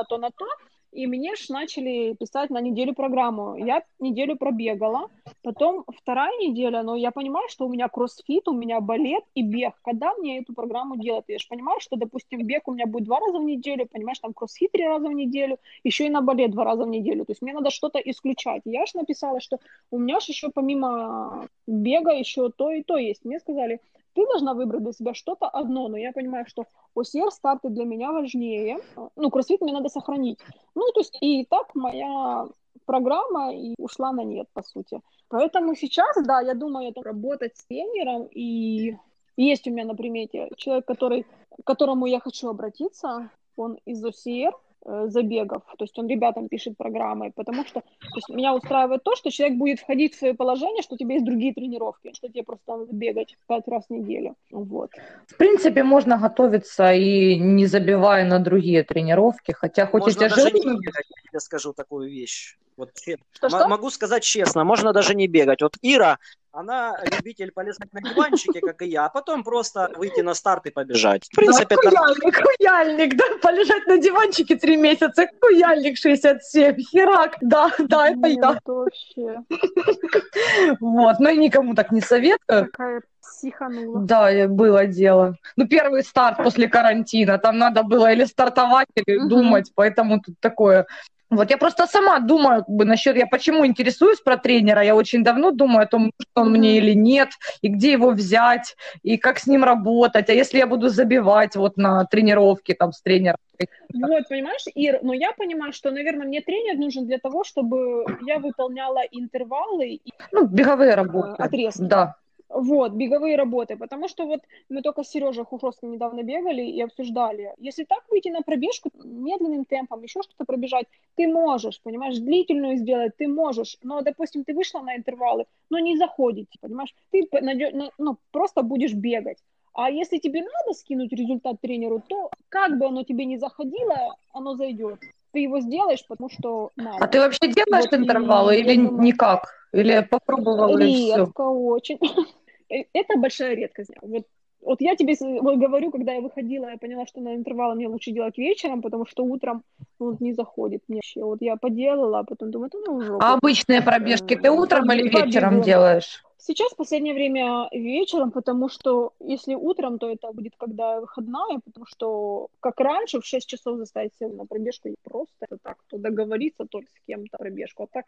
И мне ж начали писать на неделю программу. Я неделю пробегала. Потом 2-я неделя, но я понимаю, что у меня кроссфит, у меня балет и бег. Когда мне эту программу делать? Я же понимаю, что, допустим, бег у меня будет 2 раза в неделю, понимаешь, там кроссфит 3 раза в неделю, еще и на балет 2 раза в неделю. То есть мне надо что-то исключать. Я же написала, что у меня же еще помимо бега еще то и то есть. Мне сказали, ты должна выбрать для себя что-то одно, но я понимаю, что OCR старты для меня важнее, ну, кроссфит мне надо сохранить. Ну, то есть и так моя программа и ушла на нет, по сути. Поэтому сейчас, да, я думаю, это работать с тренером, и есть у меня на примете человек, к которому я хочу обратиться, он из OCR, забегов, то есть он ребятам пишет программы, потому что меня устраивает то, что человек будет входить в свое положение, что у тебя есть другие тренировки, что тебе просто надо бегать 5 раз в неделю. Вот. В принципе, можно готовиться и не забивая на другие тренировки, хотя хоть можно и тяжело. Можно даже не бегать, я скажу такую вещь. Вот, что? Могу сказать честно, можно даже не бегать. Вот Ира, она любитель полезать на диванчике, как и я, а потом просто выйти на старт и побежать. В принципе, да, куяльник, да, полежать на диванчике 3 месяца, куяльник 67, херак, да, это нет, я. Это вообще. Вот, но и никому так не советую. Какая психанула. Да, было дело. Ну, первый старт после карантина, там надо было или стартовать, или думать, поэтому тут такое... Вот я просто сама думаю насчет, я почему интересуюсь про тренера, я очень давно думаю о том, что он мне или нет, и где его взять, и как с ним работать, а если я буду забивать вот на тренировки там с тренером. Вот, понимаешь, Ир, но я понимаю, что, наверное, мне тренер нужен для того, чтобы я выполняла интервалы. И... Ну, беговые работы. Отрезки. Да. Вот, беговые работы, потому что вот мы только с Сережей Хохровским недавно бегали и обсуждали, если так выйти на пробежку медленным темпом, еще что-то пробежать, ты можешь, понимаешь, длительную сделать, ты можешь, но, допустим, ты вышла на интервалы, но не заходит, понимаешь, ты просто будешь бегать. А если тебе надо скинуть результат тренеру, то как бы оно тебе не заходило, оно зайдет. Ты его сделаешь, потому что надо. А ты вообще делаешь вот интервалы или никак? Или попробовала и все? Редко очень. Это большая редкость. Вот я тебе говорю, когда я выходила, я поняла, что на интервалы мне лучше делать вечером, потому что утром не заходит мне вообще. Вот я поделала, а потом думаю, ну, а обычные пробежки ты утром или вечером делаешь? Сейчас, в последнее время, вечером, потому что, если утром, то это будет, когда я выходная, потому что, как раньше, в 6 часов заставить себя на пробежку, не просто это так, то договориться только с кем-то пробежку. А так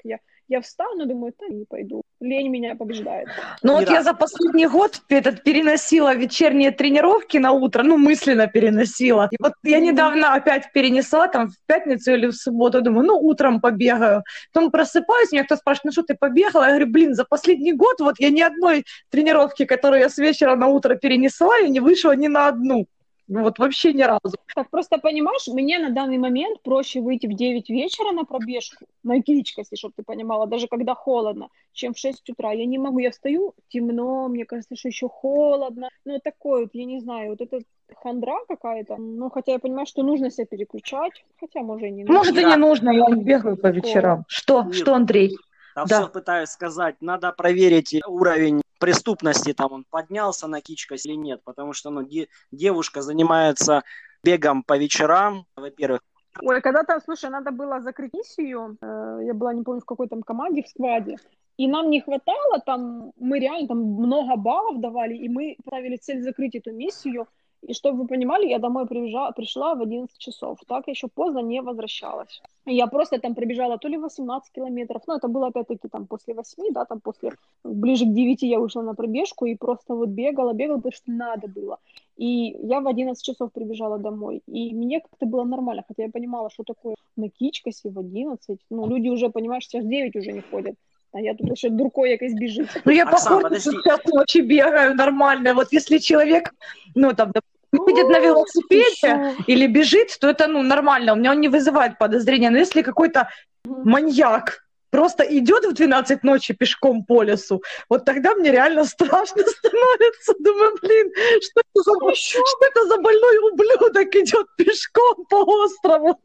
я встану, думаю, да, не пойду. Лень меня побеждает. Ну вот я за последний год переносила вечерние тренировки на утро, ну, мысленно переносила. И вот я недавно опять перенесла, там, в пятницу или в субботу, думаю, ну, утром побегаю. Потом просыпаюсь, меня кто спрашивает, ну, что ты побегала? Я говорю, за последний год вот я ни одной тренировки, которую я с вечера на утро перенесла, я не вышла ни на одну. Вот вообще ни разу. Так, просто понимаешь, мне на данный момент проще выйти в 9 вечера на пробежку, на Кичка, если чтобы ты понимала, даже когда холодно, чем в 6 утра. Я не могу, я встаю, темно, мне кажется, что еще холодно. Ну, такое вот, я не знаю, вот это хандра какая-то. Ну, хотя я понимаю, что нужно себя переключать, хотя, может, и не нужно. Может, и не нужно, я бегаю по вечерам. Что, Андрей? Все пытаюсь сказать, надо проверить уровень преступности, там он поднялся на Кичка или нет, потому что девушка занимается бегом по вечерам, во-первых. Ой, когда-то, слушай, надо было закрыть ее, я была, не помню, в какой там команде, в складе, и нам не хватало, там, мы реально там много баллов давали, и мы ставили цель закрыть эту миссию, и чтобы вы понимали, я домой пришла в 11 часов, так я еще поздно не возвращалась. Я просто там пробежала то ли 18 километров, но это было опять-таки там после 8, да, там после, ближе к 9 я вышла на пробежку и просто вот бегала, потому что надо было. И я в 11 часов прибежала домой, и мне как-то было нормально, хотя я понимала, что такое накичка себе в 11, ну, люди уже, понимаешь, сейчас в 9 уже не ходят. А я тут еще дуркой якось бежит. Ну, я Оксана, по корпусу сейчас ночи бегаю нормально. Вот если человек, ну, там, едет на велосипеде или бежит, то это, ну, нормально. У меня он не вызывает подозрения. Но если какой-то маньяк просто идет в 12 ночи пешком по лесу, вот тогда мне реально страшно становится. Думаю, блин, что это за больной ублюдок идет пешком по острову?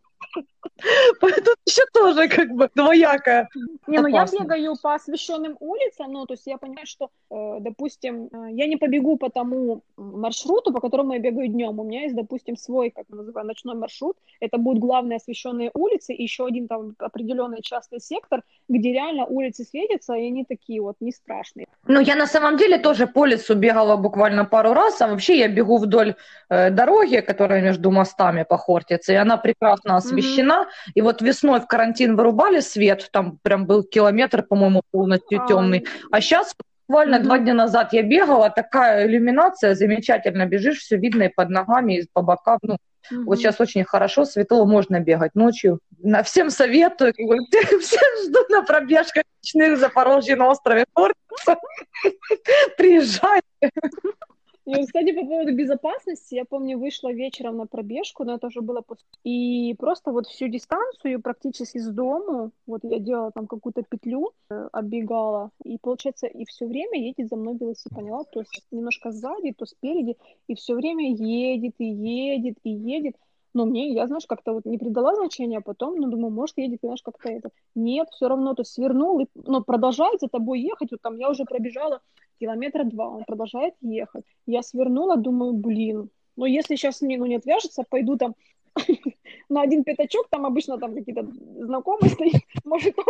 Поэтому еще тоже как бы двоякая. Не, ну я бегаю по освещенным улицам, ну, то есть я понимаю, что, допустим, я не побегу по тому маршруту, по которому я бегаю днем. У меня есть, допустим, свой, как я называю, ночной маршрут. Это будут главные освещенные улицы, и еще один там определенный частный сектор, где реально улицы светятся, и они такие вот не страшные. Ну, я на самом деле тоже по лесу бегала буквально пару раз, а вообще я бегу вдоль дороги, которая между мостами по Хортице, и она прекрасно освещена. Mm-hmm. И вот весной в карантин вырубали свет, там прям был километр, по-моему, полностью темный. А сейчас буквально 2 дня назад я бегала, такая иллюминация, замечательно бежишь, все видно и под ногами, и по бокам. Ну, вот сейчас очень хорошо, светло, можно бегать ночью. Всем советую, всем жду на пробежках ночных в Запорожье на острове Хортица. Приезжайте. И, кстати, по поводу безопасности, я помню, вышла вечером на пробежку, но это уже было после... И просто вот всю дистанцию практически с дому, вот я делала там какую-то петлю, оббегала, и, получается, и все время едет за мной велосипед, поняла? То есть немножко сзади, то спереди, и все время едет, и едет, и едет. Но мне, я, знаешь, как-то вот не придала значения, а потом, ну, думаю, может, едет, знаешь, как-то это... Нет, все равно, то есть свернул, и... но продолжает за тобой ехать, вот там я уже пробежала... Километра 2, он продолжает ехать. Я свернула, думаю, блин, ну если сейчас мне не отвяжется, пойду там на один пятачок, там обычно там какие-то знакомые стоят, может, там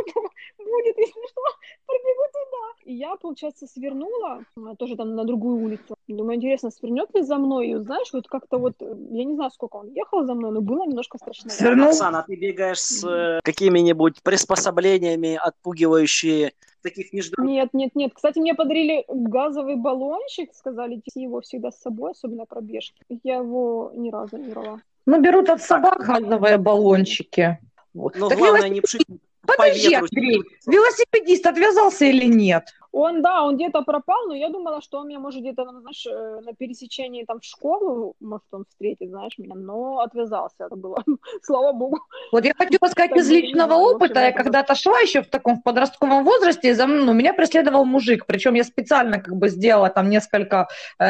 будет, если что, пробегу туда. И я, получается, свернула, тоже там на другую улицу. Думаю, интересно, свернет ли за мной? И, знаешь, вот как-то вот, я не знаю, сколько он ехал за мной, но было немножко страшно. Свернул. Оксана, ты бегаешь с какими-нибудь приспособлениями, отпугивающие... таких не ждут. Нет. Кстати, мне подарили газовый баллончик, сказали, неси его всегда с собой, особенно пробежки. Я его ни разу не брала. Ну, берут от собак газовые баллончики. Вот. Но так главное не пшить. Подожди, Андрей, велосипедист отвязался или нет? Он, да, он где-то пропал, но я думала, что он меня может где-то, знаешь, на пересечении там в школу, может, он встретит, знаешь, меня, но отвязался, это было, слава богу. Вот я хотела сказать из личного опыта, я когда-то шла еще в таком подростковом возрасте, и за мной меня преследовал мужик, причем я специально как бы сделала там несколько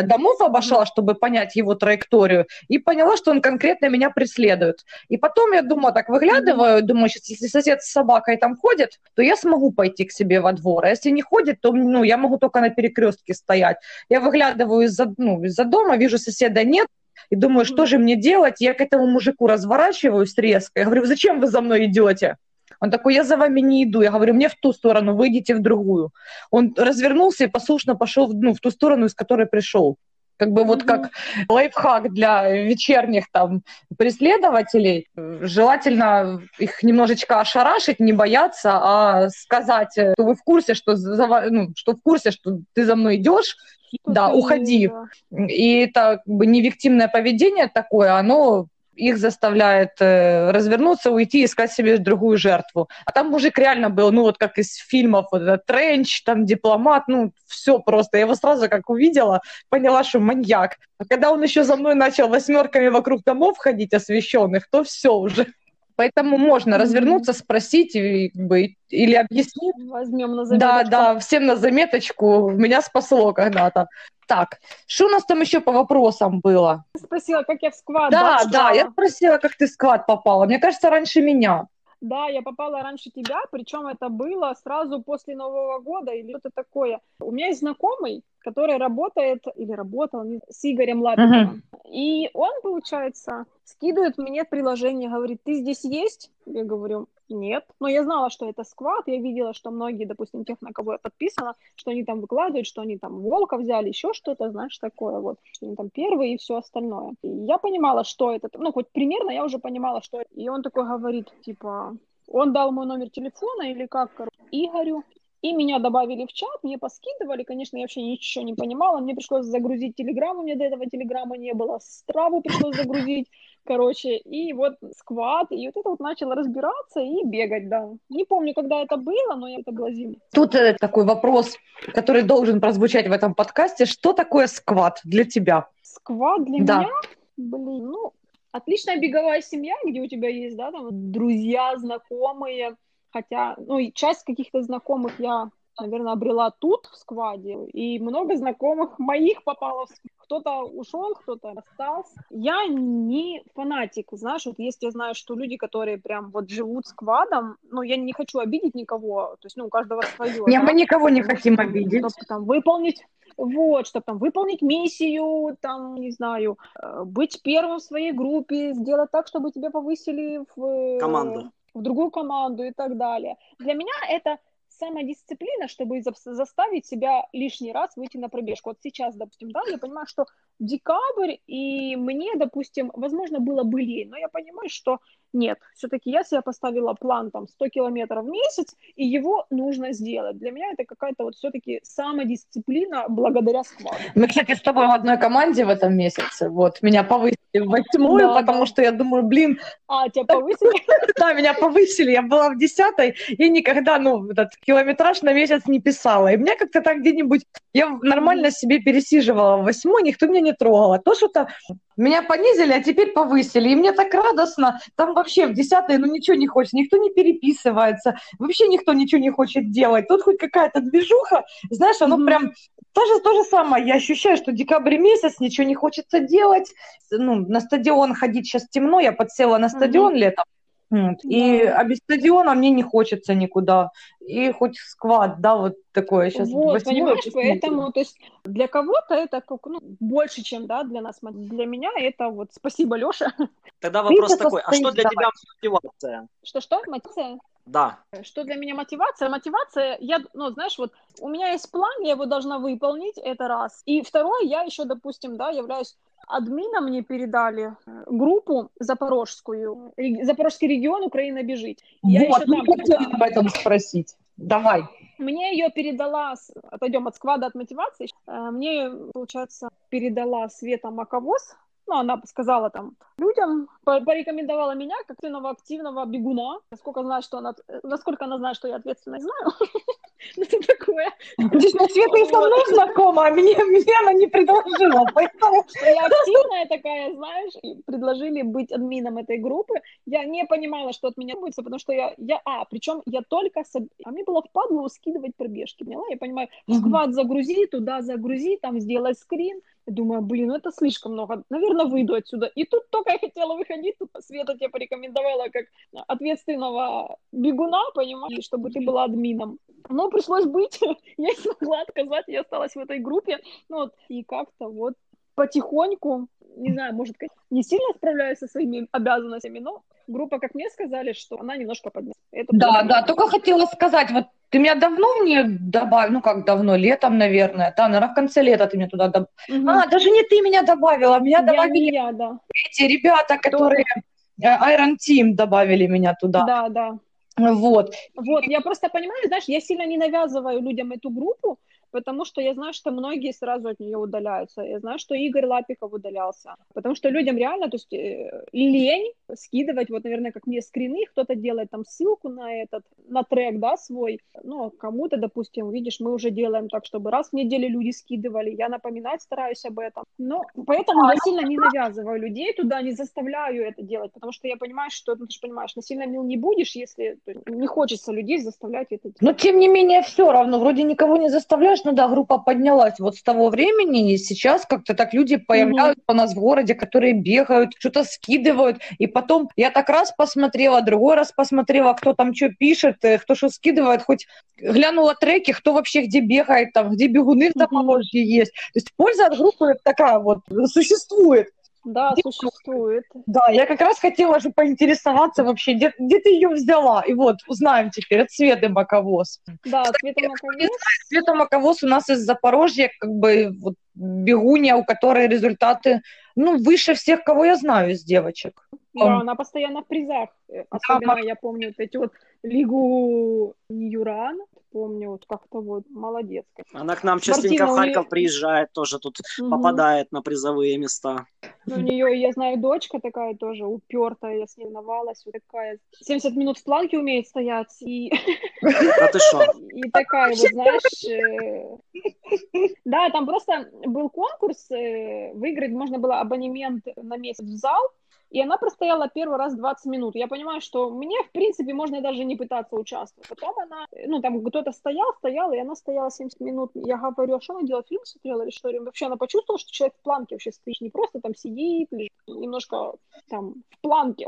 домов, обошла, чтобы понять его траекторию, и поняла, что он конкретно меня преследует. И потом я думаю, так выглядываю, думаю, сейчас, если сосед с собакой там ходит, то я смогу пойти к себе во двор, а если не ходит, то ну, я могу только на перекрестке стоять. Я выглядываю из-за дома, вижу, соседа нет, и думаю, что же мне делать? Я к этому мужику разворачиваюсь резко. Я говорю, зачем вы за мной идете? Он такой, я за вами не иду. Я говорю, мне в ту сторону, вы идите в другую. Он развернулся и послушно пошел в ту сторону, из которой пришел. Как бы вот как лайфхак для вечерних там преследователей. Желательно их немножечко ошарашить, не бояться, а сказать, что вы в курсе, что ты за мной идешь, да, уходи. И это как бы невиктивное поведение такое, оно их заставляет развернуться, уйти и искать себе другую жертву. А там мужик реально был, ну вот как из фильмов, вот этот Тренч, там Дипломат, ну все просто. Я его сразу как увидела, поняла, что маньяк. А когда он еще за мной начал 8-ками вокруг домов ходить освещенных, то все уже. Поэтому можно развернуться, спросить или объяснить. Возьмем на заметочку. Да, всем на заметочку. Меня спасло когда-то. Так, что у нас там еще по вопросам было? Ты спросила, как я в сквад попала. Да, я спросила, как ты в сквад попала. Мне кажется, раньше меня. Да, я попала раньше тебя, причем это было сразу после Нового года или что-то такое. У меня есть знакомый, который работает или работал с Игорем Лапиным. Uh-huh. И он, получается, скидывает мне приложение, говорит, ты здесь есть? Я говорю, нет. Но я знала, что это сквад, я видела, что многие, допустим, тех, на кого я подписана, что они там выкладывают, что они там волка взяли, еще что-то, знаешь, такое вот, что они там первые и все остальное. И я понимала, что это, ну, хоть примерно я уже понимала, что это. И он такой говорит, типа, он дал мой номер телефона или как, короче, Игорю. И меня добавили в чат, мне поскидывали, конечно, я вообще ничего не понимала, мне пришлось загрузить Telegram, у меня до этого Телеграма не было, Страву пришлось загрузить, короче, и вот сквад, и вот это вот начало разбираться и бегать, да. Не помню, когда это было, но это было зимой. Тут такой вопрос, который должен прозвучать в этом подкасте, что такое сквад для тебя? Сквад для меня? Блин, ну, отличная беговая семья, где у тебя есть, да, там, друзья, знакомые. Хотя, ну, и часть каких-то знакомых я, наверное, обрела тут, в скваде, и много знакомых моих попало в сквад. Кто-то ушел, кто-то остался. Я не фанатик, знаешь, вот если я знаю, что люди, которые прям вот живут сквадом, ну, я не хочу обидеть никого, то есть, ну, у каждого свое. Нет, да? Мы никого не хотим обидеть. Чтобы там выполнить, вот, чтобы там выполнить миссию, там, не знаю, быть первым в своей группе, сделать так, чтобы тебя повысили в... команду. В другую команду и так далее. Для меня это самодисциплина, чтобы заставить себя лишний раз выйти на пробежку. Вот сейчас, допустим, да, я понимаю, что декабрь, и мне, допустим, возможно, было бы лень, но я понимаю, что нет, все-таки я себе поставила план там 100 километров в месяц, и его нужно сделать. Для меня это какая-то вот все-таки самодисциплина благодаря складу. Мы, кстати, с тобой в одной команде в этом месяце, вот, меня повысили в 8-ю, да, потому что я думаю, блин... А, тебя повысили? Да, меня повысили, я была в 10-й, и никогда, ну, этот километраж на месяц не писала, и меня как-то так где-нибудь... Я нормально себе пересиживала в 8-й, никто меня не трогала, то что-то... Меня понизили, а теперь повысили, и мне так радостно, там вообще в 10-й, ну, ничего не хочется, никто не переписывается, вообще никто ничего не хочет делать, тут хоть какая-то движуха, знаешь, оно прям то же самое, я ощущаю, что декабрь месяц, ничего не хочется делать, ну, на стадион ходить сейчас темно, я подсела на стадион летом, и а без стадиона мне не хочется никуда, и хоть сквад, да, вот такое сейчас. Вот, понимаешь, поэтому, то есть для кого-то это как, ну, больше, чем, да, для нас, для меня это вот, спасибо, Лёша. Тогда вопрос такой, а что для тебя мотивация? Что, мотивация? Да. Что для меня мотивация? Мотивация, я, ну, знаешь, вот у меня есть план, я его должна выполнить, это раз. И второе, я еще, допустим, да, являюсь админом, мне передали группу запорожскую, запорожский регион «Украина бежит». Я вот, еще там хотела об этом спросить. Давай. Мне ее передала, отойдем от сквада, от мотивации, мне, получается, передала Света Маковоз. Ну, она сказала там людям, порекомендовала меня как активного бегуна. Насколько она знает, что я ответственно знаю. Ну, что такое? Света и со мной знакома, а мне она не предложила. Поэтому что я активная такая, знаешь, предложили быть админом этой группы. Я не понимала, что от меня будет, потому что причем я только... А мне было впадло скидывать пробежки, поняла? Я понимаю, сквад загрузи, туда загрузи, там сделай скрин. Думаю, блин, это слишком много. Наверное, выйду отсюда. И тут только я хотела выходить, тут Света тебя порекомендовала как ответственного бегуна, понимаешь, чтобы ты была админом. Но пришлось быть, я не смогла отказать, я осталась в этой группе. Ну, вот, и как-то вот потихоньку, не знаю, может, не сильно справляюсь со своими обязанностями, но группа, как мне сказали, что она немножко поднялась. Да, только хотела сказать, вот ты меня давно мне добавила, ну как давно, летом, наверное, да, наверное, в конце лета ты меня туда добавила. Даже не ты меня добавила, меня добавили эти ребята, которые Iron Team добавили меня туда. Да. Вот, я просто понимаю, знаешь, я сильно не навязываю людям эту группу, потому что я знаю, что многие сразу от нее удаляются. Я знаю, что Игорь Лапиков удалялся. Потому что людям реально, то есть, лень скидывать, вот, наверное, как мне скрины, кто-то делает там ссылку на трек, да, свой. Ну, кому-то, допустим, видишь, мы уже делаем так, чтобы раз в неделю люди скидывали. Я напоминать стараюсь об этом. Но поэтому я сильно не навязываю людей туда, не заставляю это делать, потому что я понимаю, что, ну, ты же понимаешь, насильно мил не будешь, если То есть не хочется людей заставлять это. Но тем не менее все равно, вроде никого не заставляешь, но да, группа поднялась вот с того времени, и сейчас как-то так люди появляются у нас в городе, которые бегают, что-то скидывают, и потом я так раз посмотрела, другой раз посмотрела, кто там что пишет, кто что скидывает, хоть глянула треки, кто вообще где бегает, там, где бегуны в Запорожье есть. То есть польза от группы такая вот существует. Да, существует. Да, я как раз хотела же поинтересоваться вообще, где ты ее взяла. И вот, узнаем теперь от Светы Маковоз. Да, Света Маковоз. Света Маковоз у нас из Запорожья, как бы, вот, бегунья, у которой результаты, ну, выше всех, кого я знаю из девочек. Да, она постоянно в призах. Особенно, да, я помню, вот эти вот Лигу Юран, помню, вот как-то вот, молодец. Она к нам частенько в Харьков приезжает, тоже тут попадает на призовые места. У нее, я знаю, дочка такая тоже упертая, я с ней навалась, вот такая. 70 минут в планке умеет стоять. И... А ты что? И такая, вот знаешь... Да, там просто был конкурс, выиграть можно было абонемент на месяц в зал, и она простояла первый раз 20 минут. Я понимаю, что мне, в принципе, можно даже не пытаться участвовать. Потом она, ну, там кто-то стоял, и она стояла 70 минут. Я говорю, а что она делала, фильм смотрела или что? Вообще она почувствовала, что человек в планке вообще стоит, не просто там сидит, лежит, немножко там в планке.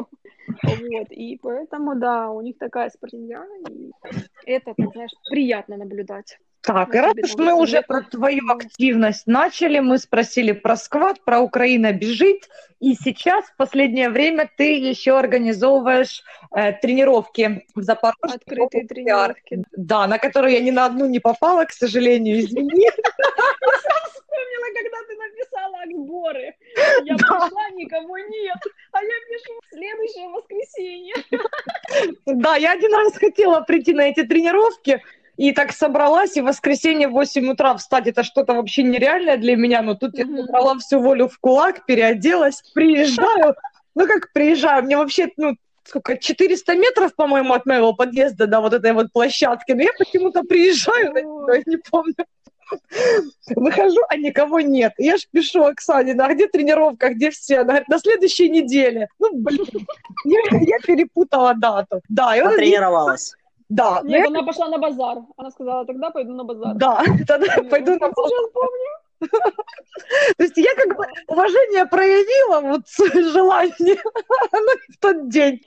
Вот, и поэтому, да, у них такая спортивная, и это, знаешь, приятно наблюдать. Так, и раз уж мы уже про твою активность начали, мы спросили про сквад, про «Украина бежит», и сейчас, в последнее время, ты еще организовываешь тренировки в Запорожье. Открытые тренировки. Да, на которые я ни на одну не попала, к сожалению, извини. Вспомнила, когда ты написала отборы. Я пошла, никого нет, а я пишу в следующее воскресенье. Да, я один раз хотела прийти на эти тренировки, и так собралась, и в воскресенье в 8 утра встать. Это что-то вообще нереальное для меня, но тут я собрала всю волю в кулак, переоделась, приезжаю. Ну как приезжаю, мне вообще, ну, сколько, 400 метров, по-моему, от моего подъезда до вот этой вот площадки. Но я почему-то приезжаю, я не помню. Выхожу, а никого нет. Я ж пишу Оксане, а где тренировка, где все? Она говорит, на следующей неделе. Ну, блин, я перепутала дату. Да, и потренировалась. Да. Нет, она пошла на базар. Она сказала, тогда пойду на базар. Да, тогда пойду на базар. Сейчас помню. То есть я как бы уважение проявила, вот желание, оно в тот день.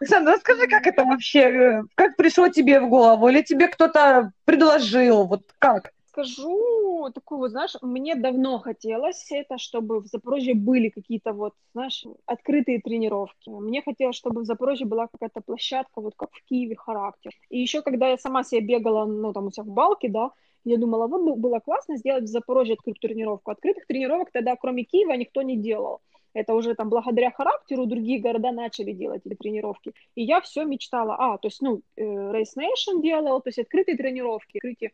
Александр, расскажи, как это вообще, как пришло тебе в голову, или тебе кто-то предложил, вот как? Скажу такую, вот, знаешь, мне давно хотелось это, чтобы в Запорожье были какие-то вот, знаешь, открытые тренировки. Мне хотелось, чтобы в Запорожье была какая-то площадка, вот как в Киеве, характер. И еще, когда я сама себе бегала, ну, там, у себя в Балке, да, я думала, вот было классно сделать в Запорожье открытую тренировку. Открытых тренировок тогда, кроме Киева, никто не делал. Это уже там благодаря характеру другие города начали делать эти тренировки. И я все мечтала. То есть, ну, Race Nation делала, то есть открытые тренировки, открытые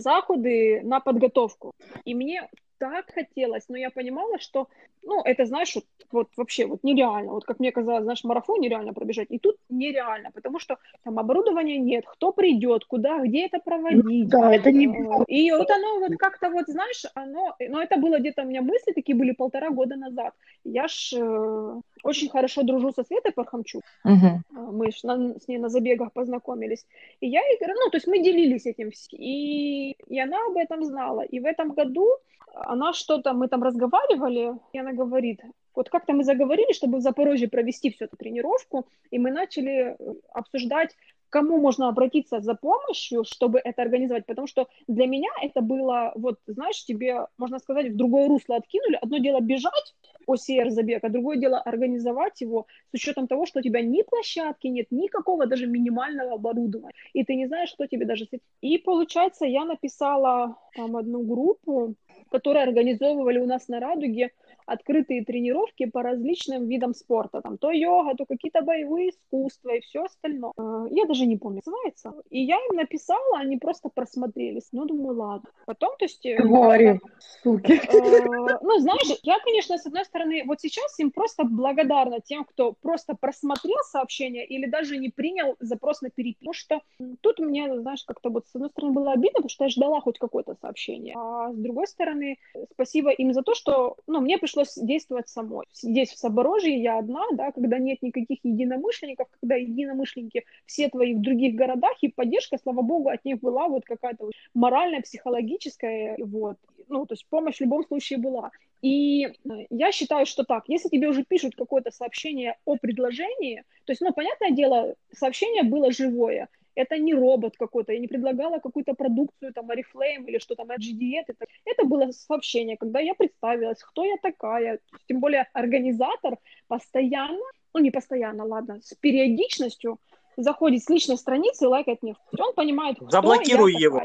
заходы на подготовку. И мне так хотелось, но я понимала, что, ну, это, знаешь, вот вообще вот нереально. Вот как мне казалось, знаешь, марафон нереально пробежать, и тут нереально, потому что там оборудования нет, кто придет, куда, где это проводить. Да, это не... И вот оно вот как-то вот, знаешь, оно... Но это было где-то у меня мысли такие были 1,5 года назад. Я ж очень хорошо дружу со Светой Пархамчук. Мы ж с ней на забегах познакомились. И я ей говорю, ну, то есть мы делились этим всем. И она об этом знала. И в этом году она что-то, мы там разговаривали, и она говорит, вот как-то мы заговорили, чтобы в Запорожье провести всю эту тренировку, и мы начали обсуждать, кому можно обратиться за помощью, чтобы это организовать, потому что для меня это было, вот, знаешь, тебе, можно сказать, в другое русло откинули, одно дело бежать, OCR забег, а другое дело организовать его с учетом того, что у тебя ни площадки нет, никакого даже минимального оборудования, и ты не знаешь, что тебе даже... И получается, я написала там одну группу, которые организовывали у нас на Радуге открытые тренировки по различным видам спорта. Там то йога, то какие-то боевые искусства и все остальное. Я даже не помню, называется. И я им написала, они просто просмотрелись. Ну, думаю, ладно. Потом, то есть... Говорю, суки. Ну, знаешь, я, конечно, с одной стороны, вот сейчас им просто благодарна тем, кто просто просмотрел сообщение или даже не принял запрос на переписку. Потому что тут мне, знаешь, как-то вот с одной стороны было обидно, потому что я ждала хоть какое-то сообщение. А с другой стороны, спасибо им за то, что, ну, мне пришло пришлось действовать самой. Здесь, в Запорожье, я одна, да, когда нет никаких единомышленников, когда единомышленники все твои в других городах, и поддержка, слава богу, от них была вот какая-то вот моральная, психологическая, вот, ну, то есть помощь в любом случае была. И я считаю, что так, если тебе уже пишут какое-то сообщение о предложении, то есть, ну, понятное дело, сообщение было живое, это не робот какой-то, я не предлагала какую-то продукцию, там, Oriflame или что там, AG-диеты. Это было сообщение, когда я представилась, кто я такая, тем более организатор постоянно, ну, не постоянно, ладно, с периодичностью заходит с личной страницы и лайкает мне. Он понимает, кто я такая. Заблокируй его.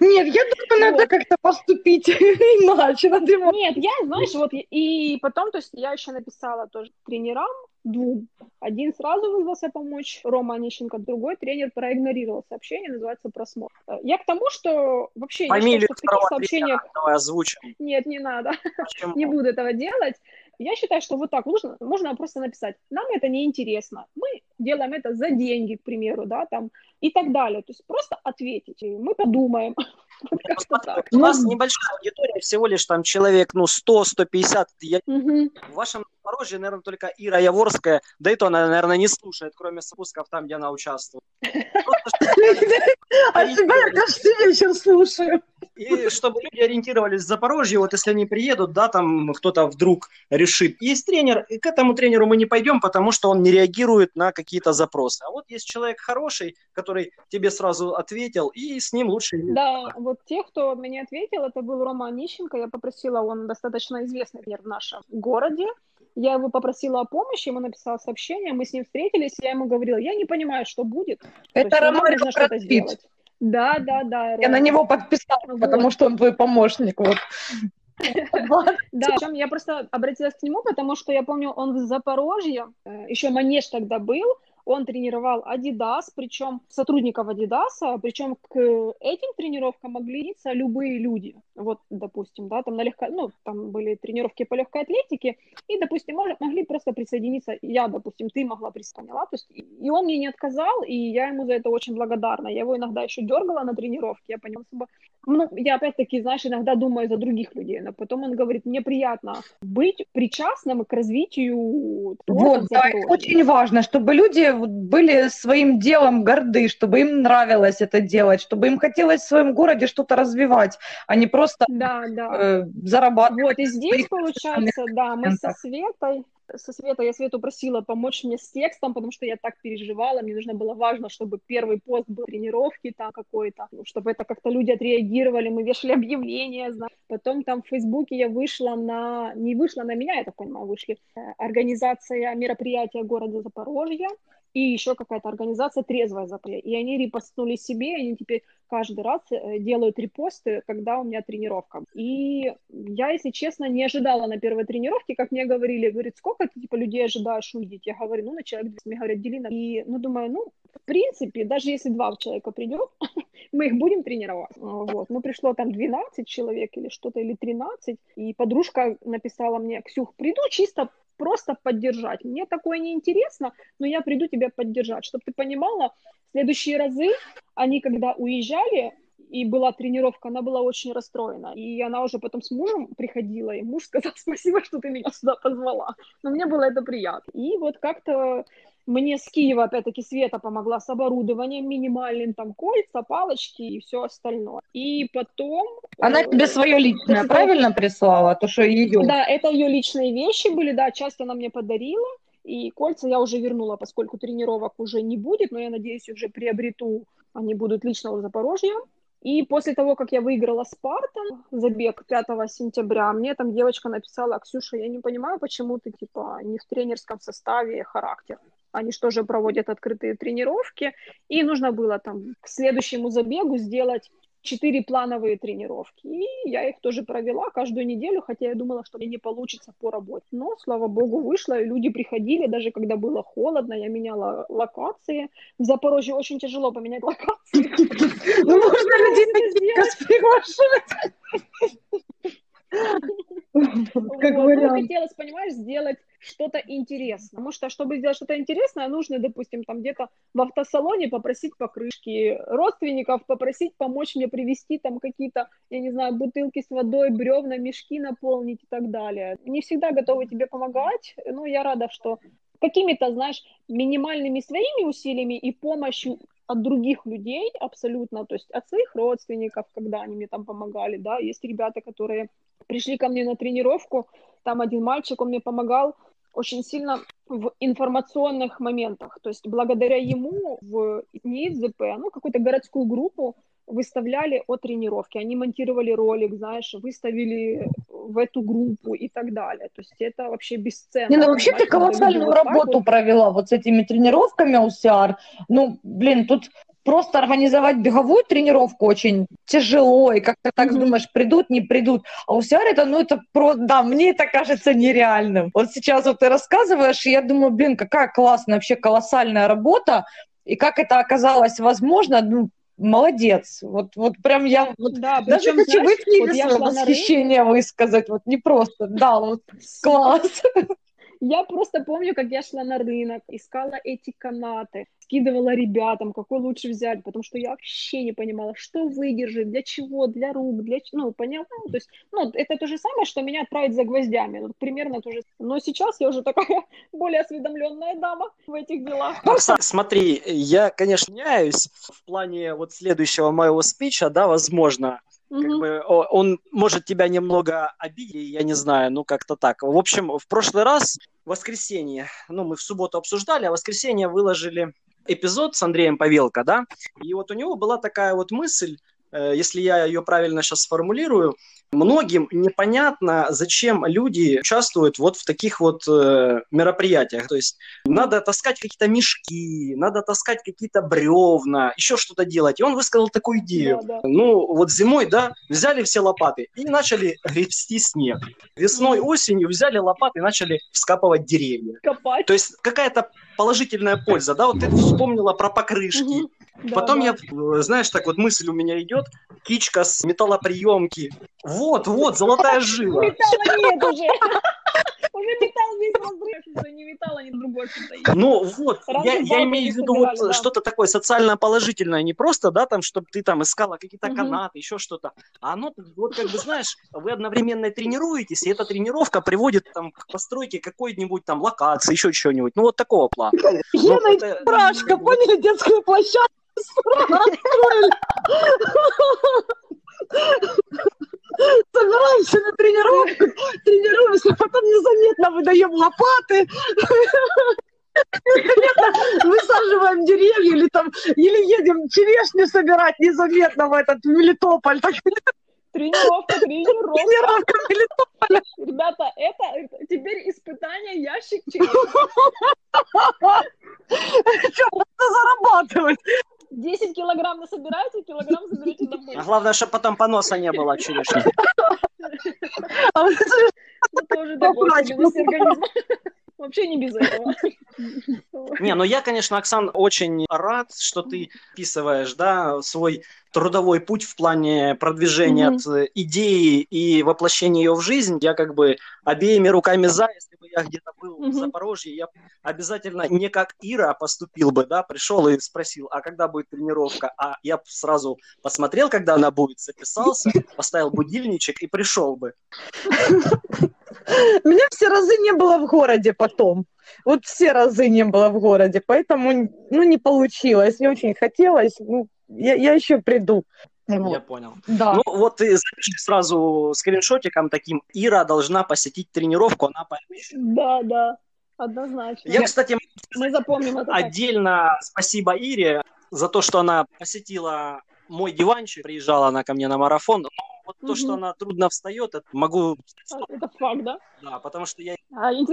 Нет, я думаю, надо как-то поступить иначе. Нет, я, знаешь, вот, и потом, то есть, я еще написала тоже тренерам, двум. Один сразу вызвался помочь, Рома Онищенко, другой тренер проигнорировал сообщение, называется «Просмотр». Я к тому, что вообще... Фамилию я считаю, что в таких сообщениях... Нет, не надо. Почему? Не буду этого делать. Я считаю, что вот так нужно, можно просто написать. Нам это неинтересно. Мы делаем это за деньги, к примеру, да, там, и так далее. То есть просто ответить. Мы подумаем. У нас небольшая аудитория, всего лишь там человек, ну, 100-150. В вашем Запорожье, наверное, только Ира Яворская, да и то она, наверное, не слушает, кроме спусков там, где она участвует. А тебя я каждый вечер слушаю. И чтобы люди ориентировались в Запорожье, вот если они приедут, да, там кто-то вдруг решит. Есть тренер, и к этому тренеру мы не пойдем, потому что он не реагирует на какие-то запросы. А вот есть человек хороший, который тебе сразу ответил, и с ним лучше... Да, вот те, кто мне ответил, это был Рома Онищенко. Я попросила, он достаточно известный тренер в нашем городе. Я его попросила о помощи, ему написала сообщение, мы с ним встретились, я ему говорила, я не понимаю, что будет. Это Рома нужно что-то сделать. Да. Я на него подписалась, вот. Потому что он твой помощник. Вот. Да, причем я просто обратилась к нему, потому что я помню, он в Запорожье, еще манеж тогда был, он тренировал Adidas, причем сотрудников Adidas, причем к этим тренировкам могли лица любые люди. Вот, допустим, да, там на легко, ну, там были тренировки по легкой атлетике, и, допустим, могли просто присоединиться, я, допустим, ты могла присоединиться, то есть, и он мне не отказал, и я ему за это очень благодарна. Я его иногда еще дергала на тренировке, я поняла, что... Ну, я опять-таки, знаешь, иногда думаю за других людей, но потом он говорит, мне приятно быть причастным к развитию... Вот, да, очень важно, чтобы люди были своим делом горды, чтобы им нравилось это делать, чтобы им хотелось в своем городе что-то развивать, а не просто зарабатывать. Вот, и здесь, получается, да, мы со Светой, я Свету просила помочь мне с текстом, потому что я так переживала, мне нужно было важно, чтобы первый пост был тренировки там какой-то, чтобы это как-то люди отреагировали, мы вешали объявления, знаешь. Потом там в Фейсбуке я вышла на, не вышла на меня, я так понимаю, вышли, организация мероприятия города Запорожья, и еще какая-то организация «Трезвая Запорожье». И они репостнули себе, они теперь каждый раз делают репосты, когда у меня тренировка. И я, если честно, не ожидала на первой тренировке, как мне говорили, говорит, сколько ты, типа, людей ожидаешь увидеть? Я говорю, ну, на человек 20, мне говорят, дели на... И, ну, думаю, ну, в принципе, даже если 2 человека придет, мы их будем тренировать. Вот, ну, пришло там 12 человек или что-то, или 13, и подружка написала мне, Ксюх, приду чисто просто поддержать. Мне такое неинтересно, но я приду тебя поддержать. Чтобы ты понимала, в следующие разы они, когда уезжали, и была тренировка, она была очень расстроена. И она уже потом с мужем приходила, и муж сказал, спасибо, что ты меня сюда позвала. Но мне было это приятно. И вот как-то мне с Киева, опять-таки, Света помогла с оборудованием минимальным, там, кольца, палочки и все остальное. И потом... Она тебе свое личное, правильно, прислала? То, что ее... Да, это ее личные вещи были, да, часть она мне подарила. И кольца я уже вернула, поскольку тренировок уже не будет, но я надеюсь, уже приобрету, они будут лично у Запорожья. И после того, как я выиграла «Спартан», забег 5 сентября, мне там девочка написала, Ксюша, я не понимаю, почему ты, типа, не в тренерском составе характер. Они же тоже проводят открытые тренировки, и нужно было там к следующему забегу сделать 4 плановые тренировки. И я их тоже провела каждую неделю, хотя я думала, что мне не получится по работе. Но, слава богу, вышло, и люди приходили, даже когда было холодно, я меняла локации. В Запорожье очень тяжело поменять локации. Ну, можно людей таких приглашать. Ну, хотелось, понимаешь, сделать что-то интересное. Потому что, чтобы сделать что-то интересное, нужно, допустим, там где-то в автосалоне попросить покрышки, родственников попросить помочь мне привезти там какие-то, я не знаю, бутылки с водой, бревна, мешки наполнить и так далее. Не всегда готовы тебе помогать, но я рада, что какими-то, знаешь, минимальными своими усилиями и помощью от других людей абсолютно, то есть от своих родственников, когда они мне там помогали, да, есть ребята, которые пришли ко мне на тренировку, там один мальчик, он мне помогал очень сильно в информационных моментах, то есть благодаря ему в НИИЗП, ну, какую-то городскую группу выставляли о тренировке, они монтировали ролик, знаешь, выставили в эту группу и так далее, то есть это вообще бесценно. Нина, вообще ты колоссальную работу провела вот с этими тренировками OCR, ну, блин, тут просто организовать беговую тренировку очень тяжело, и как-то так думаешь, придут, не придут, а OCR это, ну, это просто, да, мне это кажется нереальным. Вот сейчас вот ты рассказываешь, и я думаю, блин, какая классная, вообще колоссальная работа, и как это оказалось возможно, ну, молодец, вот прям я вот, да, даже причем, хочу вот восхищение высказать, вот не просто, да, вот класс. Я просто помню, как я шла на рынок, искала эти канаты, скидывала ребятам, какой лучше взять, потому что я вообще не понимала, что выдержит, для чего, для рук, для чего, ну, поняла, то есть, ну, это то же самое, что меня отправить за гвоздями, ну, примерно то же, но сейчас я уже такая более осведомленная дама в этих делах. Ну, смотри, я, конечно, меняюсь в плане вот следующего моего спича, да, возможно, как бы, он может тебя немного обидеть, я не знаю, ну как-то так. В общем, в прошлый раз, в воскресенье, ну мы в субботу обсуждали, а в воскресенье выложили эпизод с Андреем Павелко, да, и вот у него была такая вот мысль, если я ее правильно сейчас сформулирую, многим непонятно, зачем люди участвуют вот в таких вот мероприятиях. То есть надо таскать какие-то мешки, надо таскать какие-то бревна, еще что-то делать. И он высказал такую идею. Да, да. Ну, вот зимой, да, взяли все лопаты и начали грести снег. Весной, осенью взяли лопаты и начали вскапывать деревья. Копать. То есть какая-то положительная польза, да? Вот ты вспомнила про покрышки. Да, потом да. Я, знаешь, так вот мысль у меня идет. Кичка с металлоприемки. Вот, золотая жила. Металла нет уже. Уже металл весь разрушился, не металла, ни другой что-то. Ну вот, я имею в виду вот, да. Что-то такое социально положительное, не просто, да, там, чтобы ты там искала какие-то канаты, еще что-то. А оно, вот как бы, знаешь, вы одновременно тренируетесь, и эта тренировка приводит там к постройке какой-нибудь там локации, еще чего-нибудь. Ну вот такого плана. Гена и Прашка, поняли, детскую площадку строили. Собираемся на тренировку, тренируемся, а потом незаметно выдаем лопаты, незаметно высаживаем деревья или там, или едем черешню собирать незаметно в этот Мелитополь. Тренировка Мелитополя. Ребята, это теперь испытание ящик черешни. Что, надо зарабатывать. 10 килограмм насобираете, килограмм заберете домой. А главное, чтобы потом поноса не было черешни. Вообще не без этого. Не, ну я, конечно, Оксан, очень рад, что ты вписываешь, да, свой трудовой путь в плане продвижения от идеи и воплощения ее в жизнь. Я как бы обеими руками за, если бы я где-то был в Запорожье, я обязательно не как Ира поступил бы, да, пришел и спросил, а когда будет тренировка? А я сразу посмотрел, когда она будет, записался, поставил будильничек и пришел бы. Меня все разы не было в городе потом. Вот все разы не было в городе, поэтому, ну, не получилось. Мне очень хотелось, ну, я еще приду. Вот. Я понял. Да. Ну, вот ты запиши сразу скриншотиком таким, Ира должна посетить тренировку, она пообещает. Да, да, однозначно. Я, кстати, мы запомним это отдельно так. Спасибо Ире за то, что она посетила мой диванчик, приезжала она ко мне на марафон. Вот то, что она трудно встает, это могу... Это факт, да? Да, потому что я...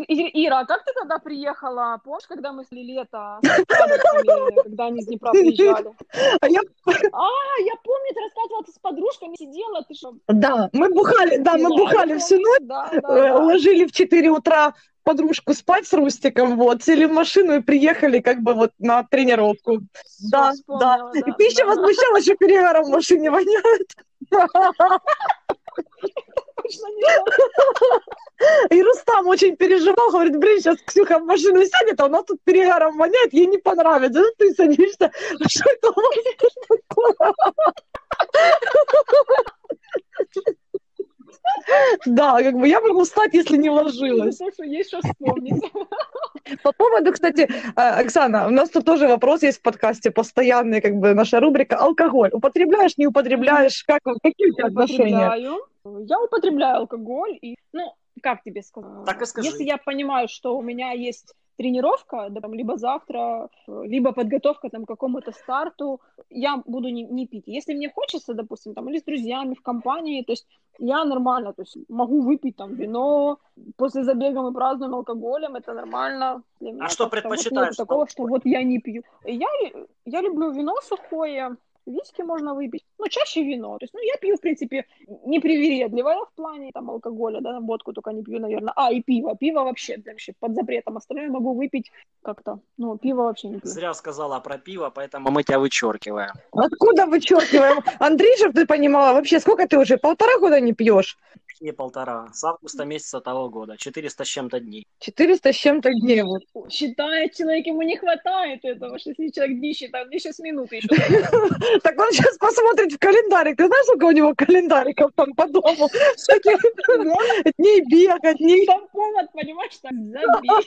Ира, а как ты тогда приехала? Помнишь, когда мы с лето, когда они из Днепра приезжали? Я помню, ты рассказывала, ты с подружками сидела, ты что? Да, мы бухали всю ночь, уложили в 4 утра подружку спать с Рустиком, вот, сели в машину и приехали как бы вот на тренировку. Все, да, вспомнила, да. И ты еще возмущалась, что перегаром в машине воняет. точно не было. И Рустам очень переживал, говорит, блин, сейчас Ксюха в машину сядет, а у нас тут перегаром воняет, ей не понравится. Ну ты садишься, что это у вас такое? Да, как бы я могу встать, если не ложилась. Потому что есть что вспомнить. По поводу, кстати, Оксана, у нас тут тоже вопрос есть в подкасте, постоянный, как бы наша рубрика «Алкоголь». Употребляешь, не употребляешь? Как, какие у тебя отношения? Я употребляю алкоголь. И, ну, как тебе сказать? Так и скажи. Если я понимаю, что у меня есть тренировка, да, там, либо завтра, либо подготовка там, к какому-то старту, я буду не пить. Если мне хочется, допустим, там, или с друзьями, в компании, то есть я нормально, то есть могу выпить там вино, после забега мы празднуем алкоголем, это нормально. Для меня, а что предпочитаешь? Вот такого, что вот я не пью. Я люблю вино сухое, виски можно выпить, но чаще вино. То есть, ну, я пью, в принципе, непривередливая в плане там алкоголя, да, водку только не пью, наверное. А, и пиво. Пиво вообще, вообще под запретом. Остальное могу выпить как-то. Ну, пиво вообще не пью. Зря сказала про пиво, поэтому мы тебя вычеркиваем. Откуда вычеркиваем? Андрей, чтобы ты понимала, вообще, сколько ты уже? 1,5 года не пьешь? Не 1,5. С августа месяца того года. 400 с чем-то дней. 400 с чем-то дней. Вот. Считает человек, ему не хватает этого, что если человек дни считает, мне сейчас минуты еще. Так он сейчас посмотрит в календарик. Ты знаешь, сколько у него календариков там по дому? Всяких дней бегать, дней... Там повод, понимаешь, так забей.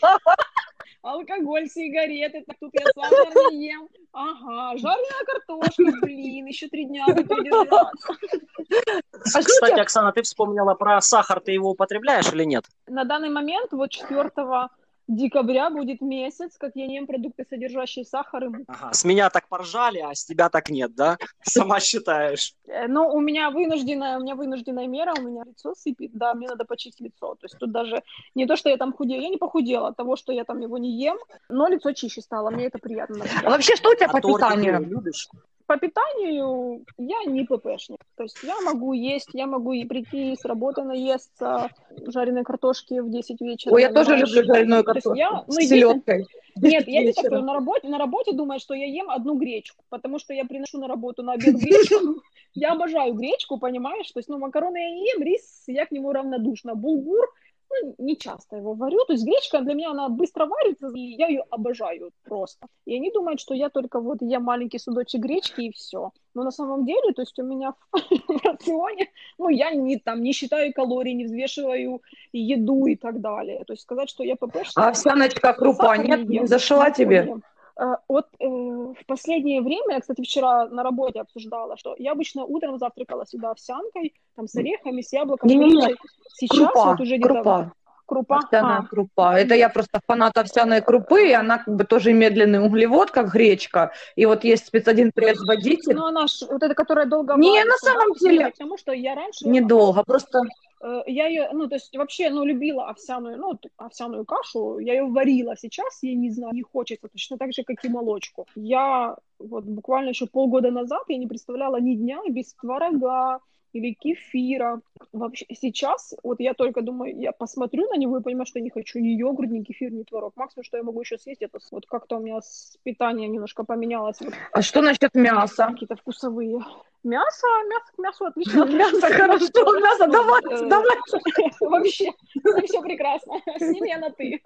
Алкоголь, сигареты, так тут я сахар не ем. Ага, жареная картошка, блин, еще 3 дня переживать. Кстати, Оксана, ты вспомнила про сахар, ты его употребляешь или нет? На данный момент, вот 4-го... декабря будет месяц, как я не ем продукты, содержащие сахар и муку. Ага, с меня так поржали, а с тебя так нет, да? Сама считаешь. Ну, у меня вынужденная мера, у меня лицо сыпет, да, мне надо почистить лицо. То есть тут даже не то, что я там худею, я не похудела от того, что я там его не ем, но лицо чище стало, мне это приятно. А вообще, что у тебя по питанию? Любишь? По питанию я не ППшник. То есть я могу есть, я могу и прийти с работы наесться жареной картошки в 10 вечера. Ой, я тоже люблю жареную картошку. Я, ну, с селедкой. Нет, я не такой, на работе думаю, что я ем одну гречку, потому что я приношу на работу на обед гречку. Я обожаю гречку, понимаешь? То есть, ну, макароны я не ем, рис, я к нему равнодушна. Булгур, ну, не часто его варю. То есть гречка для меня, она быстро варится, и я ее обожаю просто. И они думают, что я только вот я маленький судочек гречки, и все. Но на самом деле, то есть у меня в рационе, ну, я не считаю калорий, не взвешиваю еду и так далее. То есть сказать, что я ППшник... А овсяночка, крупа нет? Не зашла тебе? Вот в последнее время, я, кстати, вчера на работе обсуждала, что я обычно утром завтракала всегда овсянкой, там, с орехами, с яблоком. Не-не-не. Сейчас крупа, вот уже где-то... Крупа. Овсяная крупа. Это я просто фанат овсяной крупы, и она как бы тоже медленный углевод, как гречка. И вот есть один производитель. Ну, она ж, вот эта, которая долго... Не, на самом деле... Потому что я раньше... Недолго, просто... Я ее, ну, то есть вообще, ну, любила овсяную кашу, я ее варила. Сейчас, я не знаю, не хочется, точно так же, как и молочку. Я вот буквально еще полгода назад я не представляла ни дня без творога или кефира. Вообще сейчас, вот я только думаю, я посмотрю на него и понимаю, что я не хочу ни йогурт, ни кефир, ни творог. Максимум, что я могу еще съесть, это вот как-то у меня питание немножко поменялось. Вот. А что насчет мяса? Какие-то вкусовые. Мясо отлично. Мясо хорошо, мясо, давай. Вообще, все прекрасно. С ним я на ты.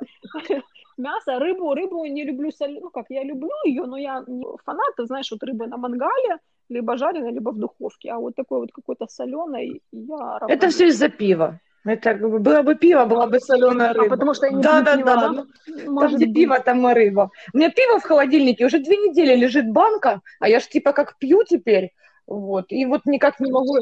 Мясо, рыбу не люблю, ну как, я люблю ее, но я не фанат, знаешь, вот рыбы на мангале, либо жареной, либо в духовке, а вот такой вот какой-то соленой я... Это все из-за пива. Это было бы пиво, была бы соленая рыба. А потому что я не пью пиво, да? Там где пиво, там и рыба. У меня пиво в холодильнике уже 2 недели лежит банка, а я ж типа как пью теперь, вот, и вот никак не могу...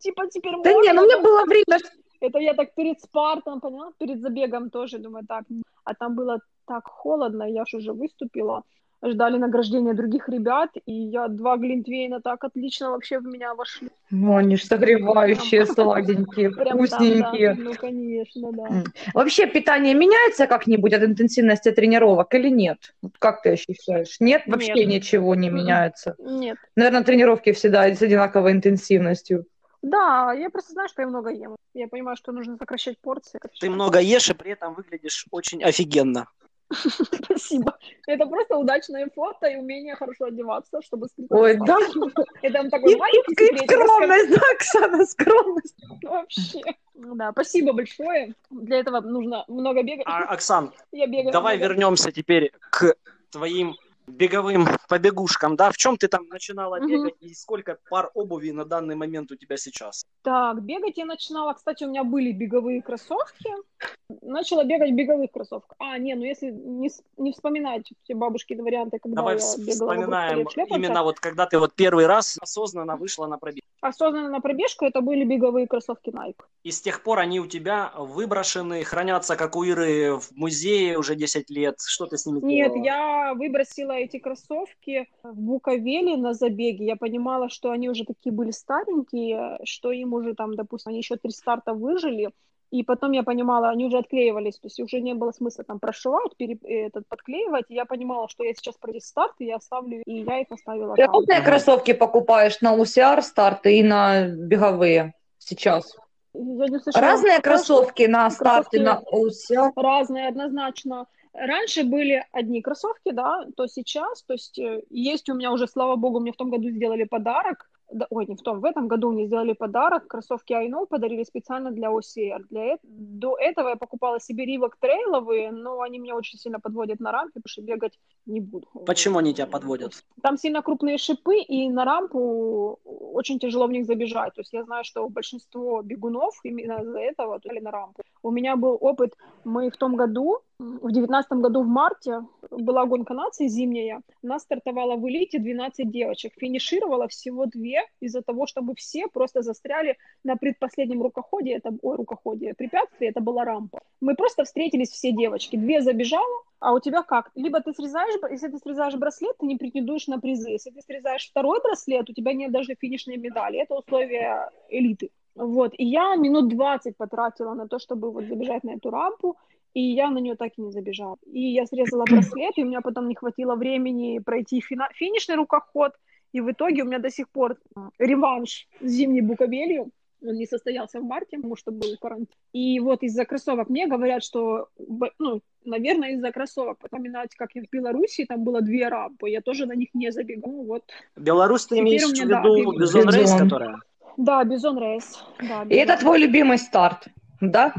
Типа теперь можно... Да не, ну у меня было время... Это я так перед Спартаном, поняла? Перед забегом тоже, думаю, так. А там было так холодно, я ж уже выступила. Ждали награждения других ребят, и я 2 глинтвейна так отлично вообще в меня вошли. Ну, они ж согревающие, прям, сладенькие, прям вкусненькие. Да, ну, конечно, да. Вообще питание меняется как-нибудь от интенсивности тренировок или нет? Как ты ощущаешь? Нет, вообще нет. Ничего не меняется? Нет. Наверное, тренировки всегда с одинаковой интенсивностью. Да, я просто знаю, что я много ем. Я понимаю, что нужно сокращать порции. Ты много ешь, и при этом выглядишь очень офигенно. Спасибо. Это просто удачное фото и умение хорошо одеваться, чтобы скрыть. Ой, да. И там такой маленький секретик. Скромность, да, Оксана, скромность. Вообще. Да, спасибо большое. Для этого нужно много бегать. Оксан, давай вернемся теперь к твоим беговым побегушкам, да? В чем ты там начинала бегать и сколько пар обуви на данный момент у тебя сейчас? Так, бегать я начинала, кстати, у меня были беговые кроссовки. Начала бегать в беговых кроссовках. Ну если не вспоминать все бабушкины варианты, когда давай я бегала. Вспоминаем именно вот когда ты вот первый раз осознанно вышла на пробежку. Осознанно на пробежку это были беговые кроссовки Nike. И с тех пор они у тебя выброшены, хранятся как у Иры в музее уже 10 лет. Что ты с ними сделала? Нет, я выбросила эти кроссовки в Буковеле на забеге. Я понимала, что они уже такие были старенькие, что им уже там, допустим, они еще 3 старта выжили. И потом я понимала, они уже отклеивались, то есть уже не было смысла там прошивать, подклеивать. И я понимала, что я сейчас пройду старт, и я оставлю, и я их оставила. Ты какие кроссовки покупаешь на OCR старты и на беговые сейчас? Разные кроссовки на старты, на OCR? Разные, однозначно. Раньше были одни кроссовки, да, то сейчас, то есть есть у меня уже, слава богу, мне в том году сделали подарок. В этом году мне сделали подарок. Кроссовки I know подарили специально для OCR. До этого я покупала себе Reebok трейловые, но они меня очень сильно подводят на рампе, потому что бегать не буду. Почему они тебя подводят? Там сильно крупные шипы, и на рампу очень тяжело в них забежать. То есть я знаю, что большинство бегунов именно из-за этого или на рампу. У меня был опыт, мы в том году, в 19-м году в марте была гонка нации зимняя, нас стартовало в элите 12 девочек, финишировало всего 2 из-за того, что мы все просто застряли на предпоследнем препятствии, это была рампа. Мы просто встретились все девочки, 2 забежало, а у тебя как? Либо ты срезаешь, если ты срезаешь браслет, ты не претендуешь на призы, если ты срезаешь 2 браслет, у тебя нет даже финишной медали, это условия элиты. Вот, и я минут 20 потратила на то, чтобы вот забежать на эту рампу, и я на нее так и не забежала. И я срезала браслет, и у меня потом не хватило времени пройти финишный рукоход, и в итоге у меня до сих пор реванш с зимней Буковелью, он не состоялся в марте, потому что был карантин. И вот из-за кроссовок мне говорят, что, наверное, из-за кроссовок. Вспоминать, как я в Беларуси, там было 2 рампы, я тоже на них не забегала. Вот. Беларусь, ты имеешь в виду Бизон Рейс, которая... Да, Бизон Рейс. Да, и это твой любимый старт, да?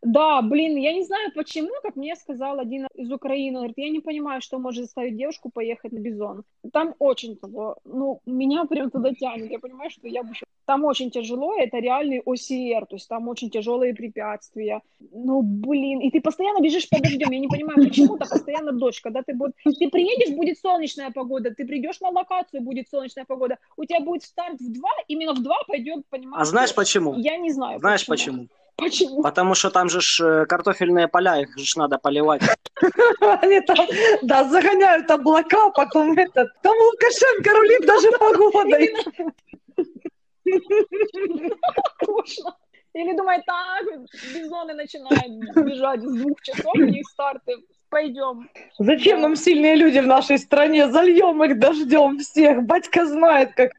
Да, я не знаю почему, как мне сказал один из Украины, он говорит, я не понимаю, что может заставить девушку поехать на Бизон. Там очень тяжело, меня прям туда тянет, я понимаю, что я бы... Там очень тяжело, это реальный OCR, то есть там очень тяжелые препятствия. И ты постоянно бежишь под дождем, я не понимаю, почему-то постоянно дождь, когда ты приедешь, будет солнечная погода, ты придешь на локацию, будет солнечная погода, у тебя будет старт в 2, именно в 2 пойдет, понимаешь? А знаешь почему? Я не знаю. Знаешь почему? Почему? Потому что там же картофельные поля, их же надо поливать. Они там, загоняют облака, потом там Лукашенко рулит даже погодой. Точно. Или думает, так, бизоны начинают бежать с 2 часов, у них старты, пойдем. Зачем нам сильные люди в нашей стране? Зальем их дождем всех, батька знает, как...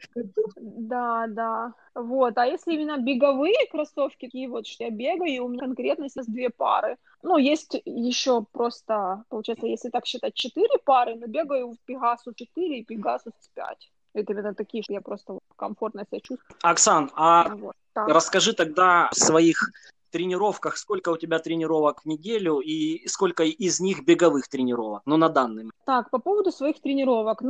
Да, да. Вот, а если именно беговые кроссовки, такие вот, что я бегаю, и у меня конкретно сейчас 2 пары. Есть еще просто, получается, если так считать, 4 пары, но бегаю в Пегасу 4 и Пегасу 5. Это именно такие, что я просто комфортно себя чувствую. Оксан, расскажи тогда о своих тренировках. Сколько у тебя тренировок в неделю и сколько из них беговых тренировок, на данный момент? Так, по поводу своих тренировок.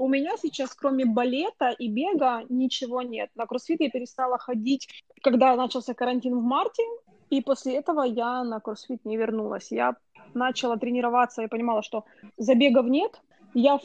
У меня сейчас, кроме балета и бега, ничего нет. На кроссфит я перестала ходить, когда начался карантин в марте, и после этого я на кроссфит не вернулась. Я начала тренироваться, я понимала, что забегов нет. Я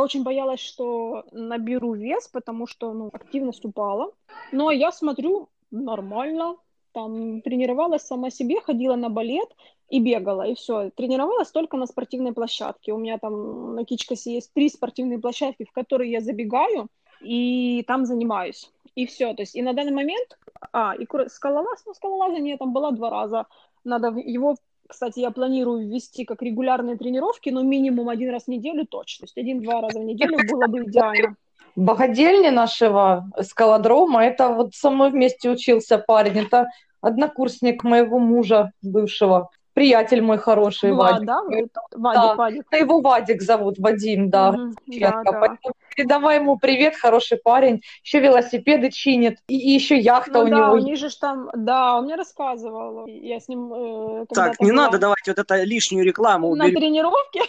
очень боялась, что наберу вес, потому что, активность упала. Но я смотрю, нормально. Там тренировалась сама себе, ходила на балет и бегала, и все. Тренировалась только на спортивной площадке. У меня там на Кичкасе есть 3 спортивные площадки, в которые я забегаю и там занимаюсь. И все. То есть и на данный момент... и скалолазание там было 2 раза. Надо его... Кстати, я планирую ввести как регулярные тренировки, но минимум 1 раз в неделю точно. То есть 1-2 раза в неделю было бы идеально. Богадельня нашего скалодрома, это вот со мной вместе учился парень, это однокурсник моего мужа бывшего. приятель мой хороший, Вадик. Да, Вадик. Да, его Вадик зовут, Вадим, да. Передавай ему привет, хороший парень. Еще велосипеды чинит, и еще яхта у него. Да, у них же там, да, он мне рассказывал. Я с ним... так, не надо давать вот эту лишнюю рекламу. На тренировке?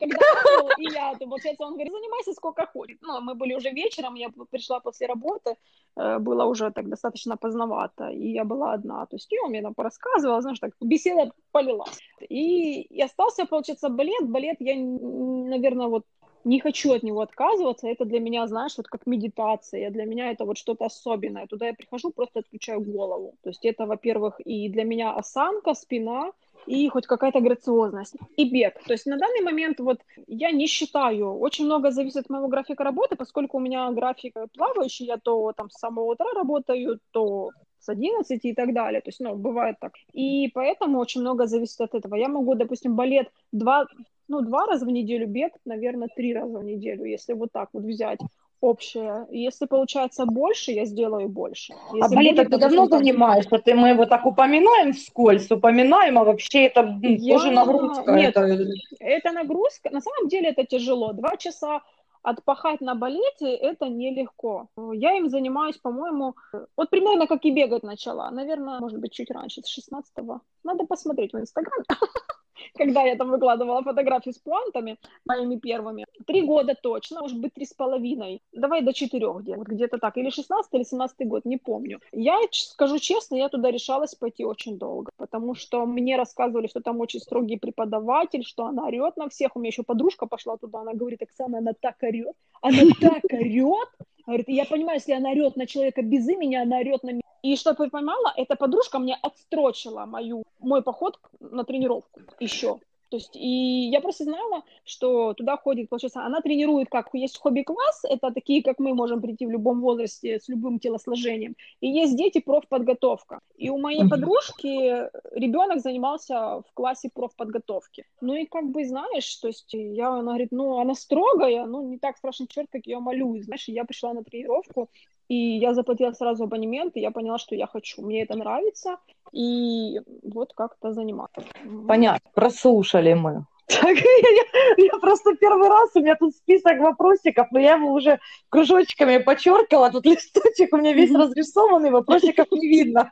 Когда он был, и я, то, получается, он говорит, занимайся сколько хочешь. Ну, мы были уже вечером, я пришла после работы, было уже так достаточно поздновато, и я была одна. То есть он мне там порассказывал, знаешь, так, беседа полила. И остался, получается, балет я, наверное, вот не хочу от него отказываться, это для меня, знаешь, вот как медитация, для меня это вот что-то особенное. Туда я прихожу, просто отключаю голову. То есть это, во-первых, и для меня осанка, спина, и хоть какая-то грациозность, и бег. То есть на данный момент вот я не считаю, очень много зависит от моего графика работы, поскольку у меня график плавающий, я то там с самого утра работаю, то с 11 и так далее, то есть, ну, бывает так. И поэтому очень много зависит от этого. Я могу, допустим, балет два раза в неделю, бег, наверное, 3 раза в неделю, если вот так вот взять общее. Если получается больше, я сделаю больше. Если балет, ты давно занимаешься? Ты, мы его так упоминаем вскользь, а вообще это тоже нагрузка. Нет, это нагрузка. На самом деле это тяжело. 2 часа отпахать на балете — это нелегко. Я им занимаюсь, по-моему, вот примерно как и бегать начала. Наверное, может быть, чуть раньше, с 16-го. Надо посмотреть в Instagram. Когда я там выкладывала фотографии с пуантами моими первыми. 3 года точно, может быть, 3,5. Давай до 4 где-то так. Или 16-й, или 17-й год, не помню. Я скажу честно, я туда решалась пойти очень долго, потому что мне рассказывали, что там очень строгий преподаватель, что она орет на всех. У меня еще подружка пошла туда, она говорит, Оксана, она так орет. Она так орет. Говорит, я понимаю, если она орет на человека без имени, она орет на меня. И чтобы я понимала, эта подружка мне отстрочила мой поход на тренировку еще. То есть, и я просто знала, что туда ходит, получается, она тренирует, как есть хобби-класс, это такие, как мы можем прийти в любом возрасте, с любым телосложением, и есть дети профподготовка. И у моей подружки ребенок занимался в классе профподготовки. Ну и как бы, знаешь, то есть она говорит, она строгая, не так страшный черт, как я молю. Знаешь, я пришла на тренировку, и я заплатила сразу абонемент, и я поняла, что я хочу. Мне это нравится, и вот как-то заниматься. Понятно, прослушали мы. Так, я просто первый раз, у меня тут список вопросиков, но я его уже кружочками подчеркала, тут листочек у меня весь разрисованный, вопросиков не видно.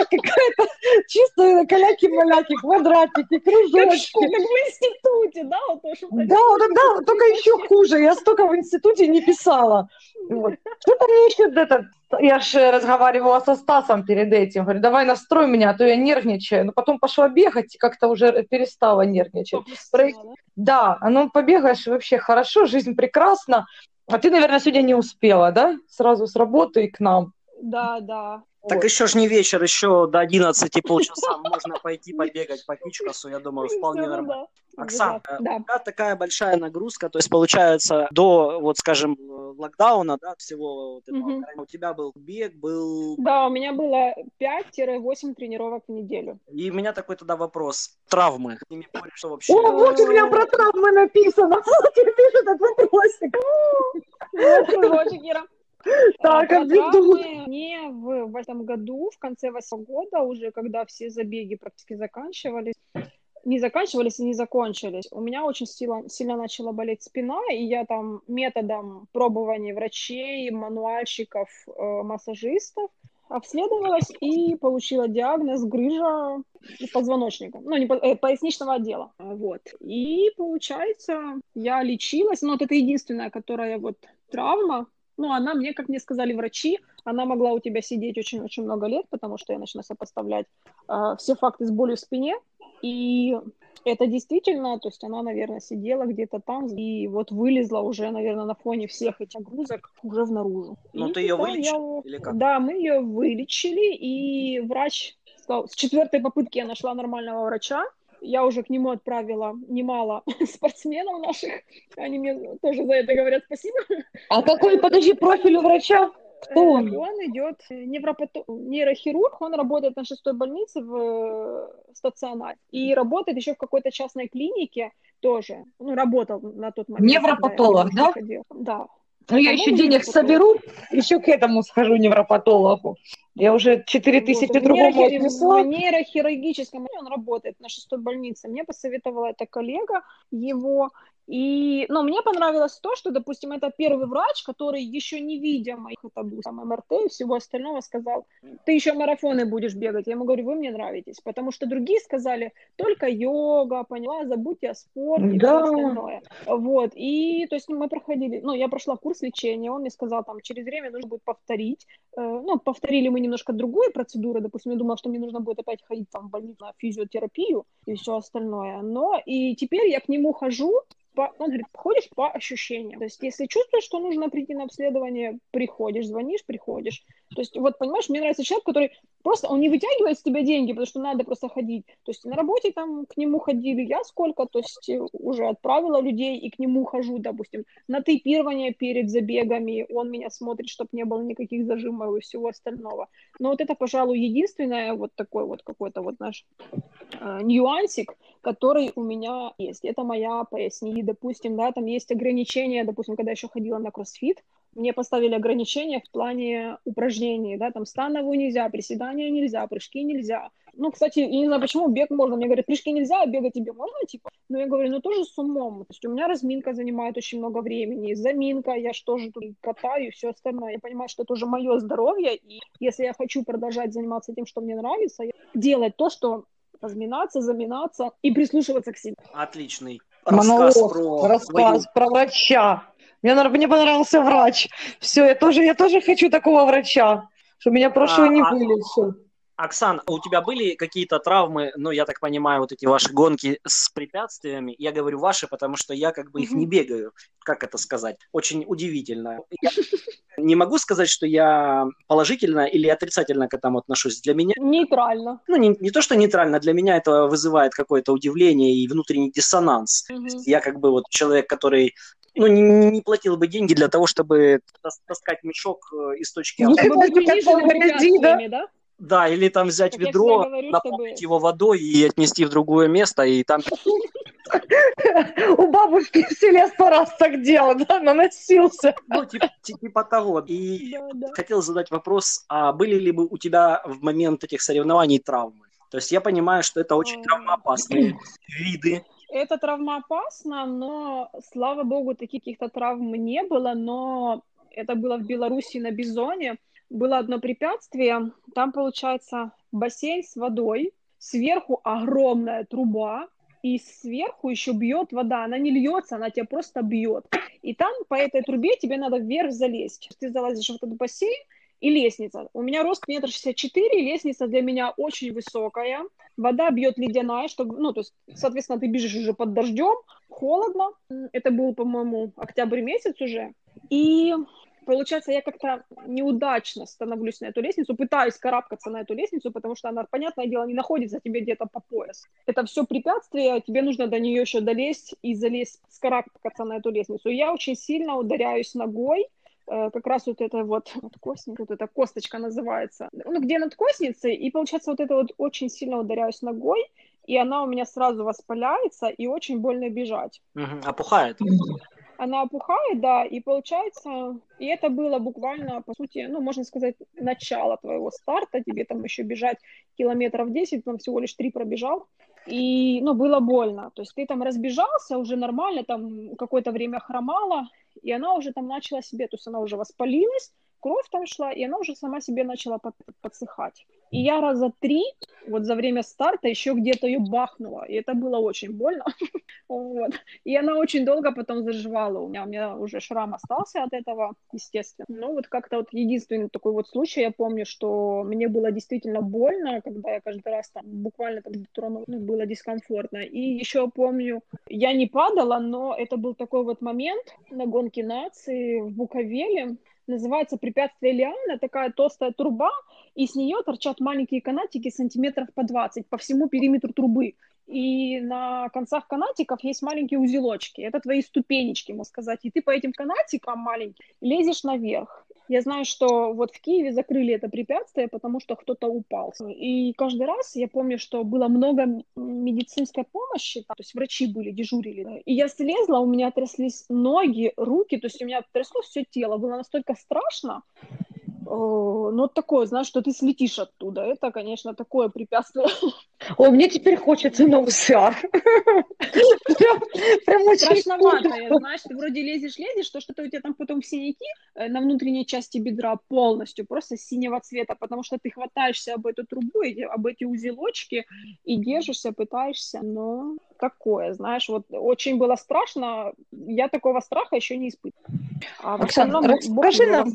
Какая-то чистая каляки-маляки, квадратики, кружочки. Как в институте, да? Да, только еще хуже, я столько в институте не писала. Что-то мне еще где-то... Я же разговаривала со Стасом перед этим, говорю, давай настрой меня, а то я нервничаю. Но потом пошла бегать и как-то уже перестала нервничать. Да, побегаешь, вообще хорошо, жизнь прекрасна. А ты, наверное, сегодня не успела, да? Сразу с работы и к нам. Да. Так еще ж не вечер, еще до 11 полчаса можно пойти побегать по Кичкасу, я думаю, вполне нормально. Оксана, у тебя такая большая нагрузка, то есть получается до, вот скажем, локдауна, да, всего вот этого, у тебя был бег, Да, у меня было 5-8 тренировок в неделю. И у меня такой тогда вопрос, травмы. Ты не понял, что вообще... О, вот у меня про травмы написано, вот я вижу этот вопросик. Кружочек, Ира. Так, мне в этом году, в конце 8 года, уже когда все забеги практически не закончились, у меня очень сильно начала болеть спина, и я там методом пробования врачей, мануальщиков, массажистов обследовалась и получила диагноз грыжа позвоночника, поясничного отдела. Вот. И получается, я лечилась, но вот это единственная, которая вот травма. Она мне, как мне сказали врачи, она могла у тебя сидеть очень-очень много лет, потому что я начала сопоставлять все факты с болью в спине, и это действительно, то есть она, наверное, сидела где-то там, и вот вылезла уже, наверное, на фоне всех этих нагрузок уже наружу. Но ты ее вылечила или как? Да, мы ее вылечили, и врач сказал, с 4-й попытки я нашла нормального врача. Я уже к нему отправила немало спортсменов наших. Они мне тоже за это говорят спасибо. А какой, подожди, профиль у врача? Кто он? Он идет нейрохирург, он работает на 6-й больнице в стационаре и работает еще в какой-то частной клинике тоже. Работал на тот момент. Невропатолог, да? Да. Я еще денег соберу, еще к этому схожу, невропатологу. Я уже 4000 другому отнесла. В нейрохирургическом он работает на 6-й больнице. Мне посоветовала эта коллега его. И, ну, мне понравилось то, что, допустим, это первый врач, который еще не видя моих МРТ и всего остального, сказал: ты еще марафоны будешь бегать. Я ему говорю: вы мне нравитесь. Потому что другие сказали: только йога, поняла, забудьте о спорте и все остальное. Вот. И, то есть, мы проходили, ну, я прошла курс лечения, он мне сказал, там, через время нужно будет повторить. Ну, повторили мы немножко другую процедуру, допустим, я думала, что мне нужно будет опять ходить там в больницу на физиотерапию и все остальное. Но и теперь я к нему хожу, он говорит: ходишь по ощущениям. То есть, если чувствуешь, что нужно прийти на обследование, приходишь, звонишь, приходишь. То есть, вот, понимаешь, мне нравится человек, который просто, он не вытягивает с тебя деньги, потому что надо просто ходить. То есть, на работе там к нему ходили я сколько, то есть, уже отправила людей и к нему хожу, допустим. На тейпирование перед забегами, он меня смотрит, чтобы не было никаких зажимов и всего остального. Но вот это, пожалуй, единственное вот такой вот какой-то вот наш нюансик, который у меня есть. Это моя поясни. Допустим, да, там есть ограничения, допустим, когда еще ходила на кроссфит, мне поставили ограничения в плане упражнений, да, там становую нельзя, приседания нельзя, прыжки нельзя. Ну, кстати, я не знаю, почему бег можно. Мне говорят: прыжки нельзя, а бегать тебе можно, типа? Ну, я говорю: ну, тоже с умом. То есть у меня разминка занимает очень много времени, заминка, я же тоже тут катаю и все остальное. Я понимаю, что это уже мое здоровье, и если я хочу продолжать заниматься тем, что мне нравится, делать то, что разминаться, заминаться и прислушиваться к себе. Отличный Рассказ про врача. Мне понравился врач. Все, я тоже хочу такого врача, чтобы меня прошлое не вылечил. Оксан, у тебя были какие-то травмы, ну, я так понимаю, вот эти ваши гонки с препятствиями? Я говорю ваши, потому что я как бы их не бегаю. Как это сказать? Очень удивительно. Я не могу сказать, что я положительно или отрицательно к этому отношусь. Для меня... Нейтрально. Ну, не то, что нейтрально. Для меня это вызывает какое-то удивление и внутренний диссонанс. Я как бы вот человек, который... Ну, не платил бы деньги для того, чтобы таскать мешок из точки А. Да? Да, или там взять так ведро, говорю, наполнить его водой и отнести в другое место, и там... У бабушки в селе 100 раз так делал, да, наносился. Ну, типа того. И хотел задать вопрос, а были ли бы у тебя в момент этих соревнований травмы? То есть я понимаю, что это очень травмоопасные виды. Это травмоопасно, но, слава богу, таких каких-то травм не было, но это было в Беларуси на Бизоне. Было одно препятствие, там, получается, бассейн с водой, сверху огромная труба, и сверху еще бьет вода, она не льется, она тебя просто бьет. И там по этой трубе тебе надо вверх залезть. Ты залазишь в этот бассейн, и лестница. У меня рост 1,64 м, лестница для меня очень высокая, вода бьет ледяная, чтобы, ну, то есть, соответственно, ты бежишь уже под дождем, холодно. Это был, по-моему, октябрь месяц уже, и... Получается, я как-то неудачно становлюсь на эту лестницу, пытаюсь карабкаться на эту лестницу, потому что она, понятное дело, не находится тебе где-то по пояс. Это все препятствие, тебе нужно до нее еще долезть и залезть, скарабкаться на эту лестницу. Я очень сильно ударяюсь ногой, как раз вот эта вот надкосника, вот эта косточка называется, ну, где надкосницы, и получается вот это вот очень сильно ударяюсь ногой, и она у меня сразу воспаляется, и очень больно бежать. Опухает. Она опухает, да, и получается, и это было буквально, по сути, ну, можно сказать, начало твоего старта, тебе там еще бежать километров 10, там всего лишь 3 пробежал, и, ну, было больно, то есть ты там разбежался уже нормально, там какое-то время хромала, и она уже там начала себе, то есть она уже воспалилась, кровь там шла, и она уже сама себе начала подсыхать. И я раза 3 вот за время старта еще где-то ее бахнула, и это было очень больно. Вот. И она очень долго потом заживала. У меня уже шрам остался от этого, естественно. Но вот как-то вот единственный такой вот случай, я помню, что мне было действительно больно, когда я каждый раз там буквально там дотронулась, было дискомфортно. И еще помню, я не падала, но это был такой вот момент на гонке нации в Буковеле. Называется препятствие лиана, такая толстая труба, и с нее торчат маленькие канатики сантиметров по 20 по всему периметру трубы. И на концах канатиков есть маленькие узелочки. Это твои ступенечки, можно сказать. И ты по этим канатикам маленьким лезешь наверх. Я знаю, что вот в Киеве закрыли это препятствие, потому что кто-то упал. И каждый раз я помню, что было много медицинской помощи, то есть врачи были, дежурили. И я слезла, у меня тряслись ноги, руки, то есть у меня тряслось все тело. Было настолько страшно. ну, такое, знаешь, что ты слетишь оттуда. Это, конечно, такое препятствие. О, мне теперь хочется на OCR. Прям очень страшновато. Знаешь, ты вроде лезешь, то что-то у тебя там потом синяки на внутренней части бедра полностью, просто синего цвета, потому что ты хватаешься об эту трубу, об эти узелочки и держишься, пытаешься, но такое, знаешь, вот очень было страшно. Я такого страха еще не испытывала. Оксана, расскажи нам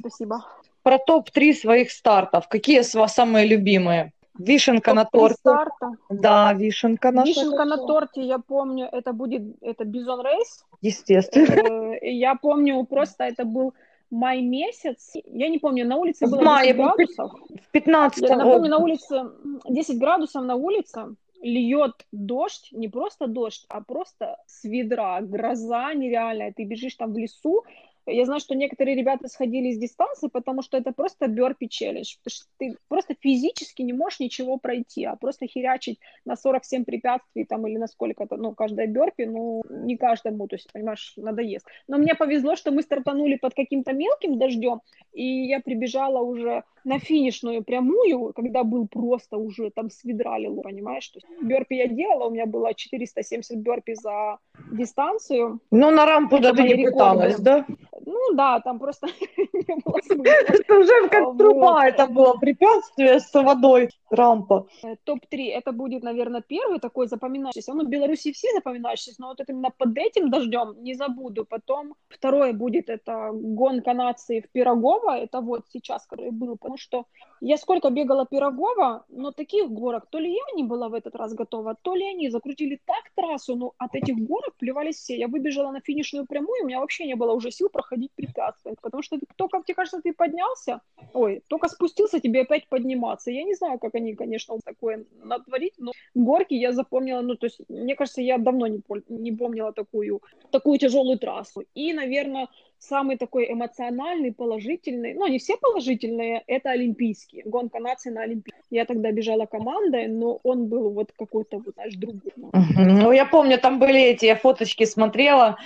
про топ-3 своих стартов. Какие самые любимые? Вишенка на торте. Старта. Да, вишенка на торте. Вишенка на торте, я помню, это Бизон Рейс. Естественно. Я помню, просто это был май месяц. Я не помню, на улице было 10 градусов. В 15 я напомню, на улице 10 градусов на улице. Льет дождь, не просто дождь, а просто с ведра, гроза нереальная, ты бежишь там в лесу. Я знаю, что некоторые ребята сходили с дистанции, потому что это просто бёрпи челлендж. Потому что ты просто физически не можешь ничего пройти, а просто херячить на 47 препятствий там, или на сколько-то, ну, каждая бёрпи, ну, не каждому, то есть, понимаешь, надоест. Но мне повезло, что мы стартанули под каким-то мелким дождем, и я прибежала уже на финишную прямую, когда был просто уже там с ведра лило, понимаешь? То есть, бёрпи я делала, у меня было 470 бёрпи за дистанцию. Ну, на рампу это ты не пыталась, да? Ну да, там просто не было смысла. Это уже как труба, это было препятствие с водой, рампа. Топ-3, это будет, наверное, первый такой запоминающийся. Ну, в Беларуси все запоминающиеся, но вот это именно под этим дождем не забуду. Потом второе будет, это гонка нации в Пирогово, это вот сейчас, который был, потому что я сколько бегала Пирогово, но таких горок, то ли я не была в этот раз готова, то ли они закрутили так трассу, но от этих горок плевались все. Я выбежала на финишную прямую, у меня вообще не было уже сил проходить препятствия, потому что только, мне кажется, ты поднялся, только спустился, тебе опять подниматься. Я не знаю, как они, конечно, такое натворить, но горки я запомнила, ну, то есть, мне кажется, я давно не помнила такую тяжелую трассу. И, наверное, самый такой эмоциональный, положительный, ну, не все положительные, это олимпийские, гонка нации на Олимпийские. Я тогда бежала командой, но он был вот какой-то, вот, знаешь, другой. Ну, я помню, там были эти, я фоточки смотрела,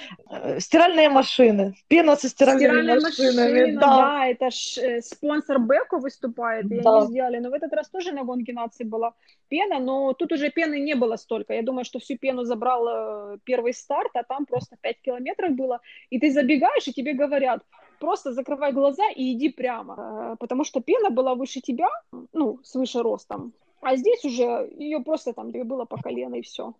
стиральные машины, пена со стиральными машинами. Да, это ж спонсор Беко выступает, и они сделали, но в этот раз тоже на гонке нации была пена, но тут уже пены не было столько, я думаю, что всю пену забрал первый старт, а там просто 5 километров было, и ты забегаешь, и тебе говорят, просто закрывай глаза и иди прямо, потому что пена была выше тебя, ну, свыше ростом, а здесь уже ее просто там было по колено и все.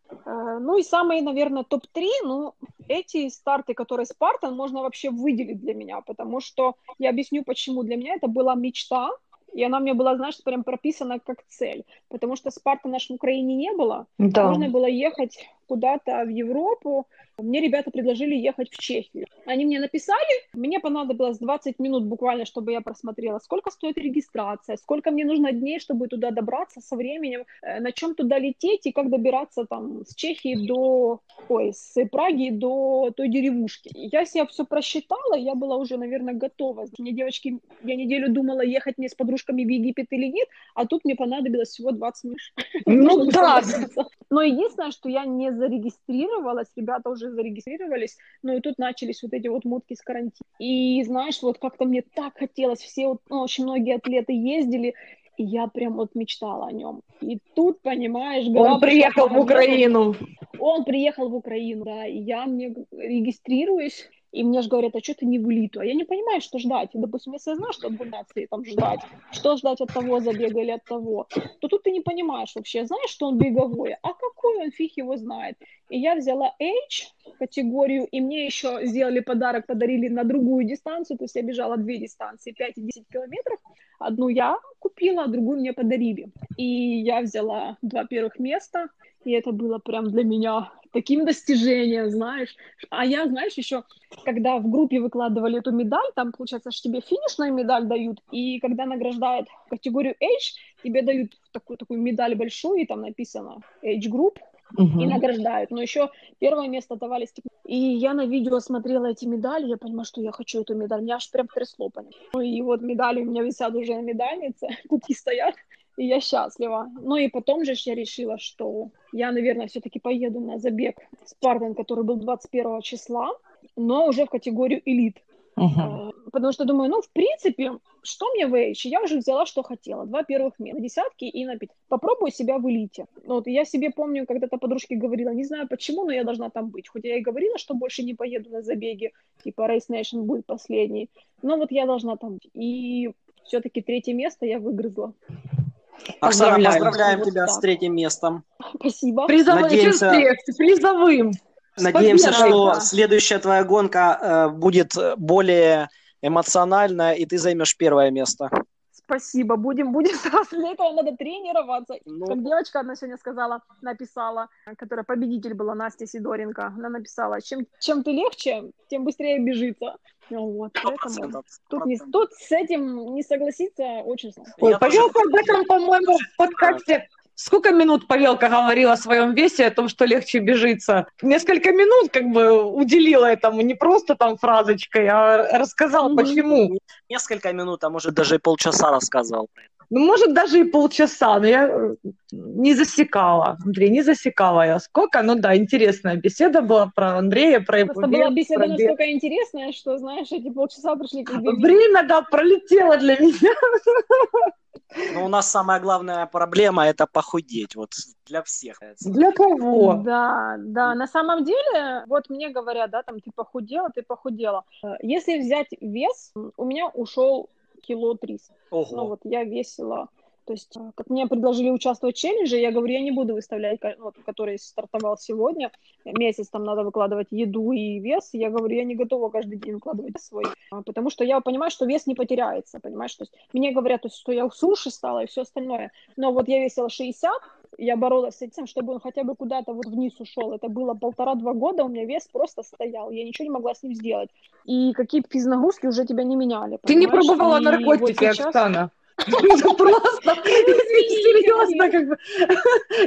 Ну и самые, наверное, топ-3, ну, эти старты, которые Спартан, можно вообще выделить для меня, потому что я объясню, почему для меня это была мечта, и она мне была, знаешь, прям прописана как цель, потому что Спарта наш в Украине не было, да. Можно было ехать куда-то в Европу, мне ребята предложили ехать в Чехию, они мне написали, мне понадобилось 20 минут буквально, чтобы я просмотрела, сколько стоит регистрация, сколько мне нужно дней, чтобы туда добраться со временем, на чем туда лететь и как добираться там с Чехии до, с Праги до той деревушки. Я себе все просчитала, я была уже, наверное, готова. Мне девочки, я неделю думала, ехать мне с подружками в Египет или нет, а тут мне понадобилось всего 20 минут. Ну да! Но единственное, что я не зарегистрировалась, ребята уже зарегистрировались, ну и тут начались вот эти вот мутки с карантина. И знаешь, вот как-то мне так хотелось, все, ну, очень многие атлеты ездили, и я прям вот мечтала о нем. И тут, понимаешь... Он приехал в Украину. Он приехал в Украину, да, и я мне регистрируюсь. И мне же говорят, а что ты не в элиту? А я не понимаю, что ждать. Допустим, если я знаю, что от гульнации там ждать, что ждать от того забега или от того, то тут ты не понимаешь вообще, знаешь, что он беговой, а какой он, фиг его знает. И я взяла H категорию, и мне еще сделали подарок, подарили на другую дистанцию, то есть я бежала 2 дистанции, 5 и 10 километров. Одну я купила, а другую мне подарили. И я взяла 2 первых места, и это было прям для меня таким достижением, знаешь. А я, знаешь, еще, когда в группе выкладывали эту медаль, там, получается, что тебе финишную медаль дают, и когда награждают категорию H, тебе дают такую медаль большую, и там написано H Group, и награждают. Но еще первое место давали. И я на видео смотрела эти медали, я понимаю, что я хочу эту медаль. Меня аж прям трясло, понимаешь. Ну и вот медали у меня висят уже на медальнице, кубки стоят. И я счастлива. Ну и потом же я решила, что я, наверное, все-таки поеду на забег Спартан, который был 21 числа, но уже в категорию элит. Uh-huh. Потому что думаю, ну, в принципе, что мне в Эйче? Я уже взяла, что хотела. Два первых места. На десятки и на 5. Попробую себя в элите. Вот, я себе помню, когда-то подружке говорила, не знаю почему, но я должна там быть. Хоть я и говорила, что больше не поеду на забеги, типа Race Nation будет последний. Но вот я должна там быть. И все-таки 3-е место я выгрызла. Оксана, поздравляем вот тебя так. С 3-м местом. Спасибо. Призовым. Надеемся, что следующая твоя гонка будет более эмоциональная, и ты займешь 1-е место. Спасибо, будем. Для этого надо тренироваться. Ну, как девочка одна сегодня написала, которая победитель была, Настя Сидоренко, она написала, чем ты легче, тем быстрее бежится. Вот, поэтому тут с этим не согласиться очень сложно. Ой, Павелко об этом, по-моему, в подкасте. Сколько минут Павелко говорила о своем весе, о том, что легче бежится? Несколько минут как бы уделила этому, не просто там фразочкой, а рассказал, почему. Несколько минут, а может даже и полчаса рассказал. Ну, может даже и полчаса, но я не засекала, Андрей, я сколько. Ну да, интересная беседа была про Андрея, про его. Просто была беседа настолько интересная, что, знаешь, эти полчаса пришли к тебе. Время, да, пролетело для меня. Но у нас самая главная проблема – это похудеть, вот для всех. Для кого? Да, на самом деле, вот мне говорят, да, там, ты похудела. Если взять вес, у меня ушел 3 кило. Ого. Ну вот я весила, то есть, как мне предложили участвовать в челлендже, я говорю, я не буду выставлять, вот, который стартовал сегодня, месяц там надо выкладывать еду и вес, я говорю, я не готова каждый день выкладывать свой, потому что я понимаю, что вес не потеряется, понимаешь, то есть, мне говорят, то есть, что я суше стала и все остальное, но вот я весила 60, я боролась с этим, чтобы он хотя бы куда-то вот вниз ушел. Это было 1,5-2 года, у меня вес просто стоял, я ничего не могла с ним сделать. И какие физнагрузки уже тебя не меняли. Ты не пробовала наркотики, Оксана? Просто, серьезно, как бы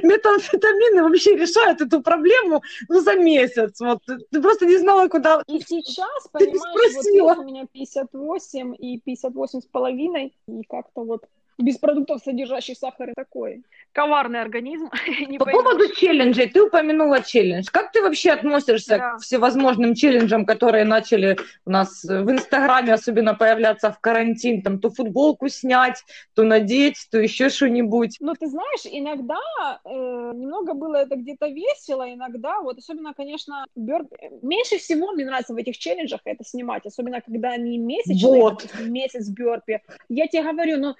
метамфетамины вообще решают эту проблему, ну, за месяц. Вот ты просто не знала, куда. И сейчас, понимаешь, у меня 58 и 58,5, и как-то вот. Без продуктов, содержащих сахар, и такой. Коварный организм. По поводу челленджей, ты упомянула челлендж. Как ты вообще относишься к всевозможным челленджам, которые начали у нас в Инстаграме особенно появляться в карантин? Там то футболку снять, то надеть, то еще что-нибудь. Ну, ты знаешь, иногда немного было это где-то весело, иногда, вот особенно, конечно, меньше всего мне нравится в этих челленджах это снимать, особенно когда они месячные, вот. Месяц бёрпи. Я тебе говорю, ну,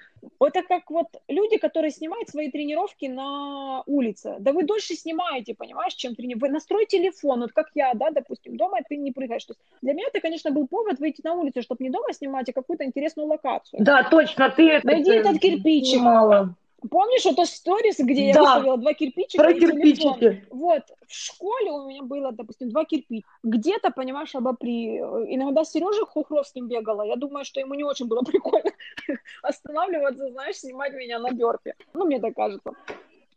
это как вот люди, которые снимают свои тренировки на улице. Да вы дольше снимаете, понимаешь, чем тренировки. Вы настрой телефон, вот как я, да, допустим, дома ты не прыгаешь. То есть для меня это, конечно, был повод выйти на улицу, чтобы не дома снимать, а какую-то интересную локацию. Да, точно, ты... Найди этот кирпичик. Мало. Помнишь, это сторис, где я выставила 2 кирпичика? Про кирпичики. Вот, в школе у меня было, допустим, 2 кирпичика. Где-то, понимаешь, обопри. Иногда с Сережей Хохровским бегала. Я думаю, что ему не очень было прикольно останавливаться, знаешь, снимать меня на бёрпе. Ну, мне так кажется.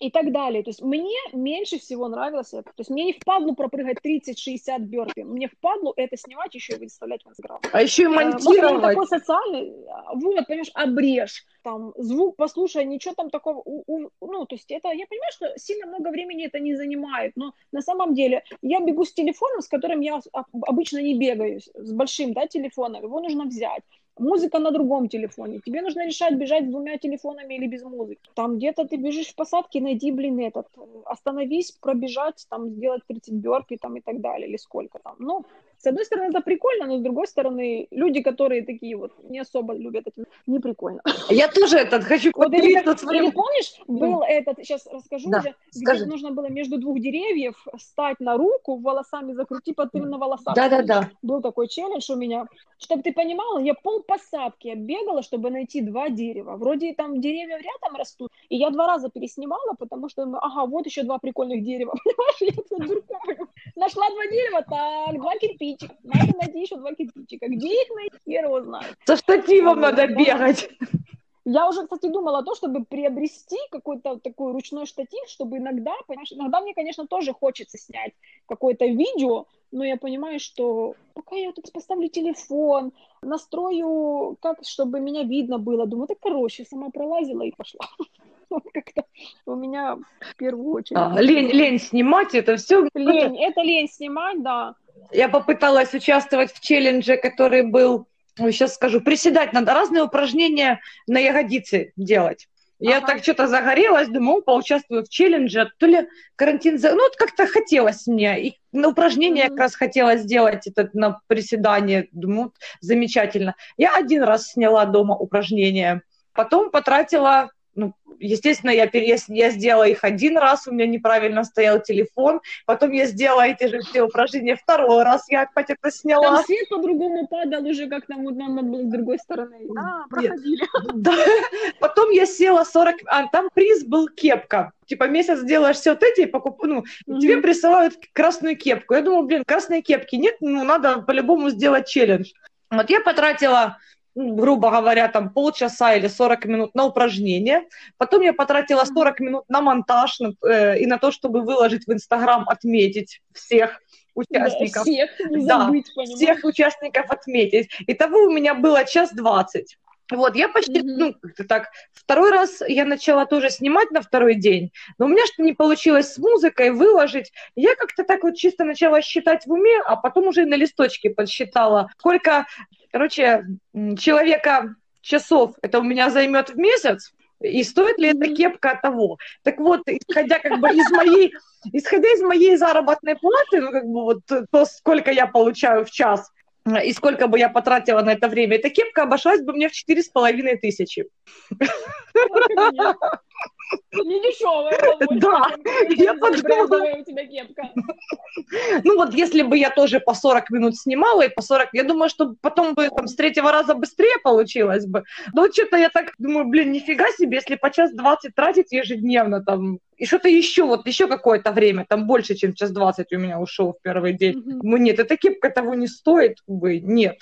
И так далее. То есть мне меньше всего нравилось это. То есть мне не впадлу пропрыгать 30-60 бёрпи. Мне впадлу это снимать, еще и выставлять в Instagram. А еще и монтировать. Может, такой социальный, вот, понимаешь, обрежь. Там, звук послушай, ничего там такого. Ну, то есть это, я понимаю, что сильно много времени это не занимает. Но на самом деле я бегу с телефоном, с которым я обычно не бегаю. С большим, да, телефоном. Его нужно взять. Музыка на другом телефоне. Тебе нужно решать, бежать с 2 телефонами или без музыки. Там где-то ты бежишь в посадке, найди, блин, этот. Остановись, пробежать, там, сделать 30 бёрпи, там, и так далее, или сколько там. Ну, с одной стороны, это прикольно, но с другой стороны, люди, которые такие вот не особо любят это, не прикольно. Я тоже этот хочу поделиться вот своим... Или помнишь, был этот, сейчас расскажу, да, уже, где нужно было между 2 деревьев встать на руку, волосами закрути, потым на волосах. Да-да-да. Был такой челлендж у меня. Чтобы ты понимала, я посадки я бегала, чтобы найти 2 дерева. Вроде там деревья рядом растут, и я 2 раза переснимала, потому что думаю, ага, вот еще 2 прикольных дерева. Понимаешь, я тут дуркую. Нашла 2 дерева, так, 2 кирпичика. Надо найти еще 2 кирпичика. Где их найти, я его знаю. Со штативом надо бегать. Я уже, кстати, думала о том, чтобы приобрести какой-то такой ручной штатив, чтобы иногда, понимаешь, иногда мне, конечно, тоже хочется снять какое-то видео, но я понимаю, что пока я тут поставлю телефон, настрою, как, чтобы меня видно было, думаю, так короче, сама пролазила и пошла. Как-то у меня в первую очередь... Лень снимать, это все... Лень снимать, да. Я попыталась участвовать в челлендже, который был, сейчас скажу, приседать надо, разные упражнения на ягодицы делать. Я так что-то загорелась, думаю, поучаствую в челлендже, то ли карантин... Ну, вот как-то хотелось мне, и на упражнение как раз хотела сделать, на приседание, думаю, замечательно. Я один раз сняла дома упражнения, потом потратила... Ну, естественно, я сделала их один раз, у меня неправильно стоял телефон, потом я сделала эти же все упражнения второй раз, я опять это сняла. Там свет по-другому падал уже, как нам надо было с другой стороны. Да, проходили. Да. Потом я села 40, а там приз был кепка. Типа месяц делаешь все вот эти, и тебе присылают красную кепку. Я думала, блин, красной кепки нет, ну надо по-любому сделать челлендж. Вот я потратила... грубо говоря, там полчаса или 40 минут на упражнение. Потом я потратила 40 минут на монтаж и на то, чтобы выложить в Instagram, отметить всех участников. Да, всех, не забыть, понимаешь. Всех участников отметить. Итого у меня было час 20. Вот, я почти, ну, как-то так, второй раз я начала тоже снимать на второй день, но у меня что-то не получилось с музыкой выложить. Я как-то так вот чисто начала считать в уме, а потом уже на листочке подсчитала, сколько, короче, человека часов это у меня займет в месяц, и стоит ли эта кепка того. Так вот, исходя как бы из моей заработной платы, ну, как бы вот то, сколько я получаю в час, и сколько бы я потратила на это время, эта кепка обошлась бы мне в 4,5 тысячи. Не дешевая. Да, я подумала. У тебя кепка. Ну вот если бы я тоже по 40 минут снимала и по 40, я думаю, что потом бы там с третьего раза быстрее получилось бы. Но вот что-то я так думаю, блин, нифига себе, если по час 20 тратить ежедневно там, и что-то еще, вот еще какое-то время, там больше, чем час 20 у меня ушел в первый день. Ну нет, эта кепка того не стоит, бы нет.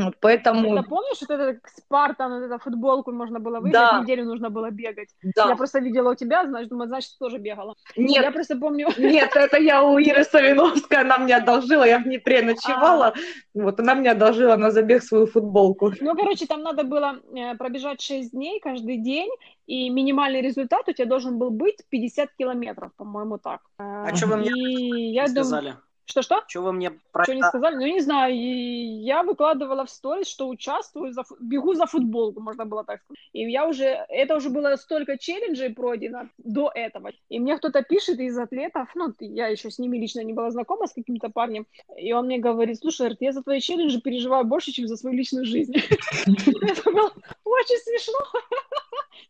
Вот, поэтому... Ты помнишь, вот этот Спартан, вот эту футболку можно было выбрать, да. Неделю нужно было бегать. Да. Я просто видела у тебя, значит, думаю, значит, тоже бегала. Нет, я просто помню... Нет, это я у Иры Савиновской, она мне одолжила, я в Днепре ночевала, вот, она мне одолжила на забег свою футболку. Ну, короче, там надо было пробежать 6 дней каждый день, и минимальный результат у тебя должен был быть 50 километров, по-моему, так. А что вы мне сказали? Что-что? Что вы мне про это не сказали? Ну, я не знаю. Я выкладывала в сторис, что участвую, бегу за футболку, можно было так сказать. И я уже... Это уже было столько челленджей пройдено до этого. И мне кто-то пишет из атлетов, ну, я еще с ними лично не была знакома, с каким-то парнем, и он мне говорит, слушай, я за твои челленджи переживаю больше, чем за свою личную жизнь. Это было очень смешно.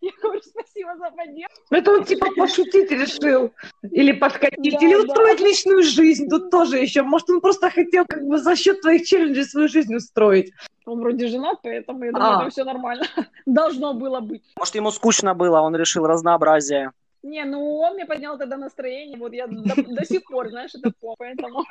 Я говорю, спасибо за поддержку. Это он типа пошутить решил. Или подкатить, или устроить личную жизнь. Тут тоже еще, может, он просто хотел как бы за счет твоих челленджей свою жизнь устроить. Он вроде женат, поэтому я думаю, там все нормально. Должно было быть. Может, ему скучно было, он решил разнообразие. Не, ну он мне поднял тогда настроение, вот я до сих пор, знаешь, это поэтому.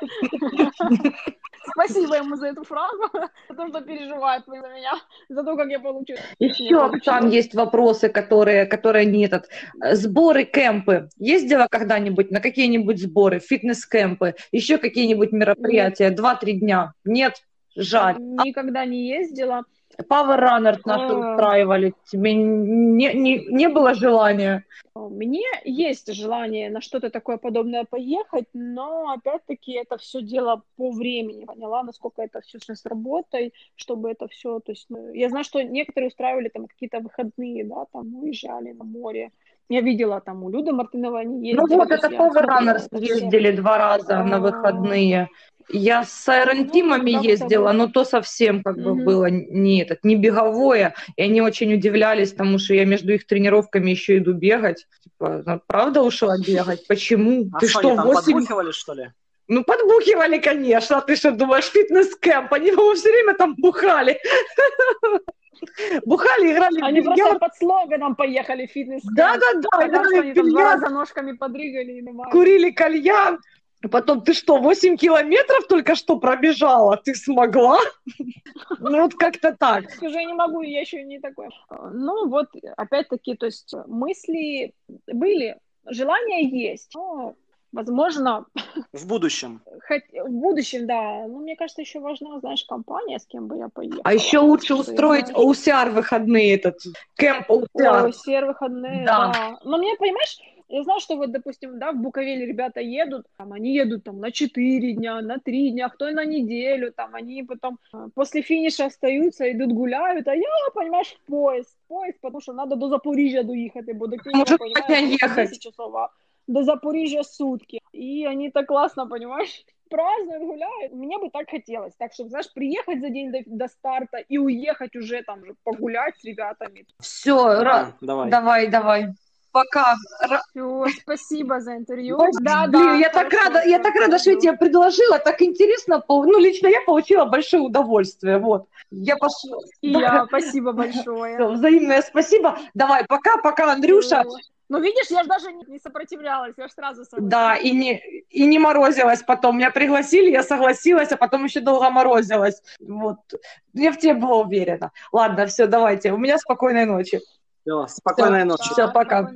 Спасибо ему за эту фразу, за то, что переживает за меня, за то, как я получу. Еще там есть вопросы, которые не этот. Сборы, кемпы. Ездила когда-нибудь на какие-нибудь сборы, фитнес-кемпы, еще какие-нибудь мероприятия, 2-3 дня? Нет? Жаль. Никогда не ездила. Forerunner нас устраивали, тебе не было желания? Мне есть желание на что-то такое подобное поехать, но опять-таки это все дело по времени. Поняла, насколько это все с работой, чтобы это все, то есть, ну, я знаю, что некоторые устраивали там какие-то выходные, да, там уезжали на море. Я видела там у Люды Мартыновой они ездили. Ну вот это Forerunner ездили 2 раза на выходные. Я с аэронтимами ездила, но то совсем как бы было не беговое, и они очень удивлялись, потому что я между их тренировками еще иду бегать. Типа, правда ушла бегать? Почему? А ты что, там 8... подбухивали, что ли? Ну, подбухивали, конечно, а ты что думаешь, фитнес-кэмп, они его все время там бухали. Бухали, играли. Они просто под слоганом поехали в фитнес-кэмп. Да-да-да, играли в бильярд, за ножками подрыгали. Курили кальян. Потом, ты что, 8 километров только что пробежала? Ты смогла? Ну, вот как-то так. Скажи, я не могу, я еще не такой. Ну, вот, опять-таки, то есть мысли были, желания есть, но, возможно... В будущем. В будущем, да. Но мне кажется, еще важна, знаешь, компания, с кем бы я поехала. А еще лучше устроить OCR выходные, кэмп OCR. OCR выходные, да. Но мне, понимаешь... Я знала, что вот, допустим, да, в Буковеле ребята едут, там, они едут там, на 4 дня, на 3 дня, кто на неделю, там, они потом после финиша остаются, идут гуляют, а я, понимаешь, в поезд, потому что надо до Запорожья доехать, буду Киева, понимаешь, 10 часов, а до Запорожья сутки. И они так классно, понимаешь, празднуют, гуляют. Мне бы так хотелось. Так, чтобы, знаешь, приехать за день до старта и уехать уже там же погулять с ребятами. Все, давай. Пока. Все, спасибо за интервью. Да, блин, я так рада, что я тебе предложила. Так интересно. Ну, лично я получила большое удовольствие. Вот. Я пошла. Спасибо большое. Все, взаимное спасибо. Давай, пока, Андрюша. Ну, видишь, я же даже не сопротивлялась, я же сразу согласилась. Да, и не морозилась потом. Меня пригласили, я согласилась, а потом еще долго морозилась. Вот. Я в тебе была уверена. Ладно, все, давайте. У меня спокойной ночи. Все, спокойной ночи. Все, пока.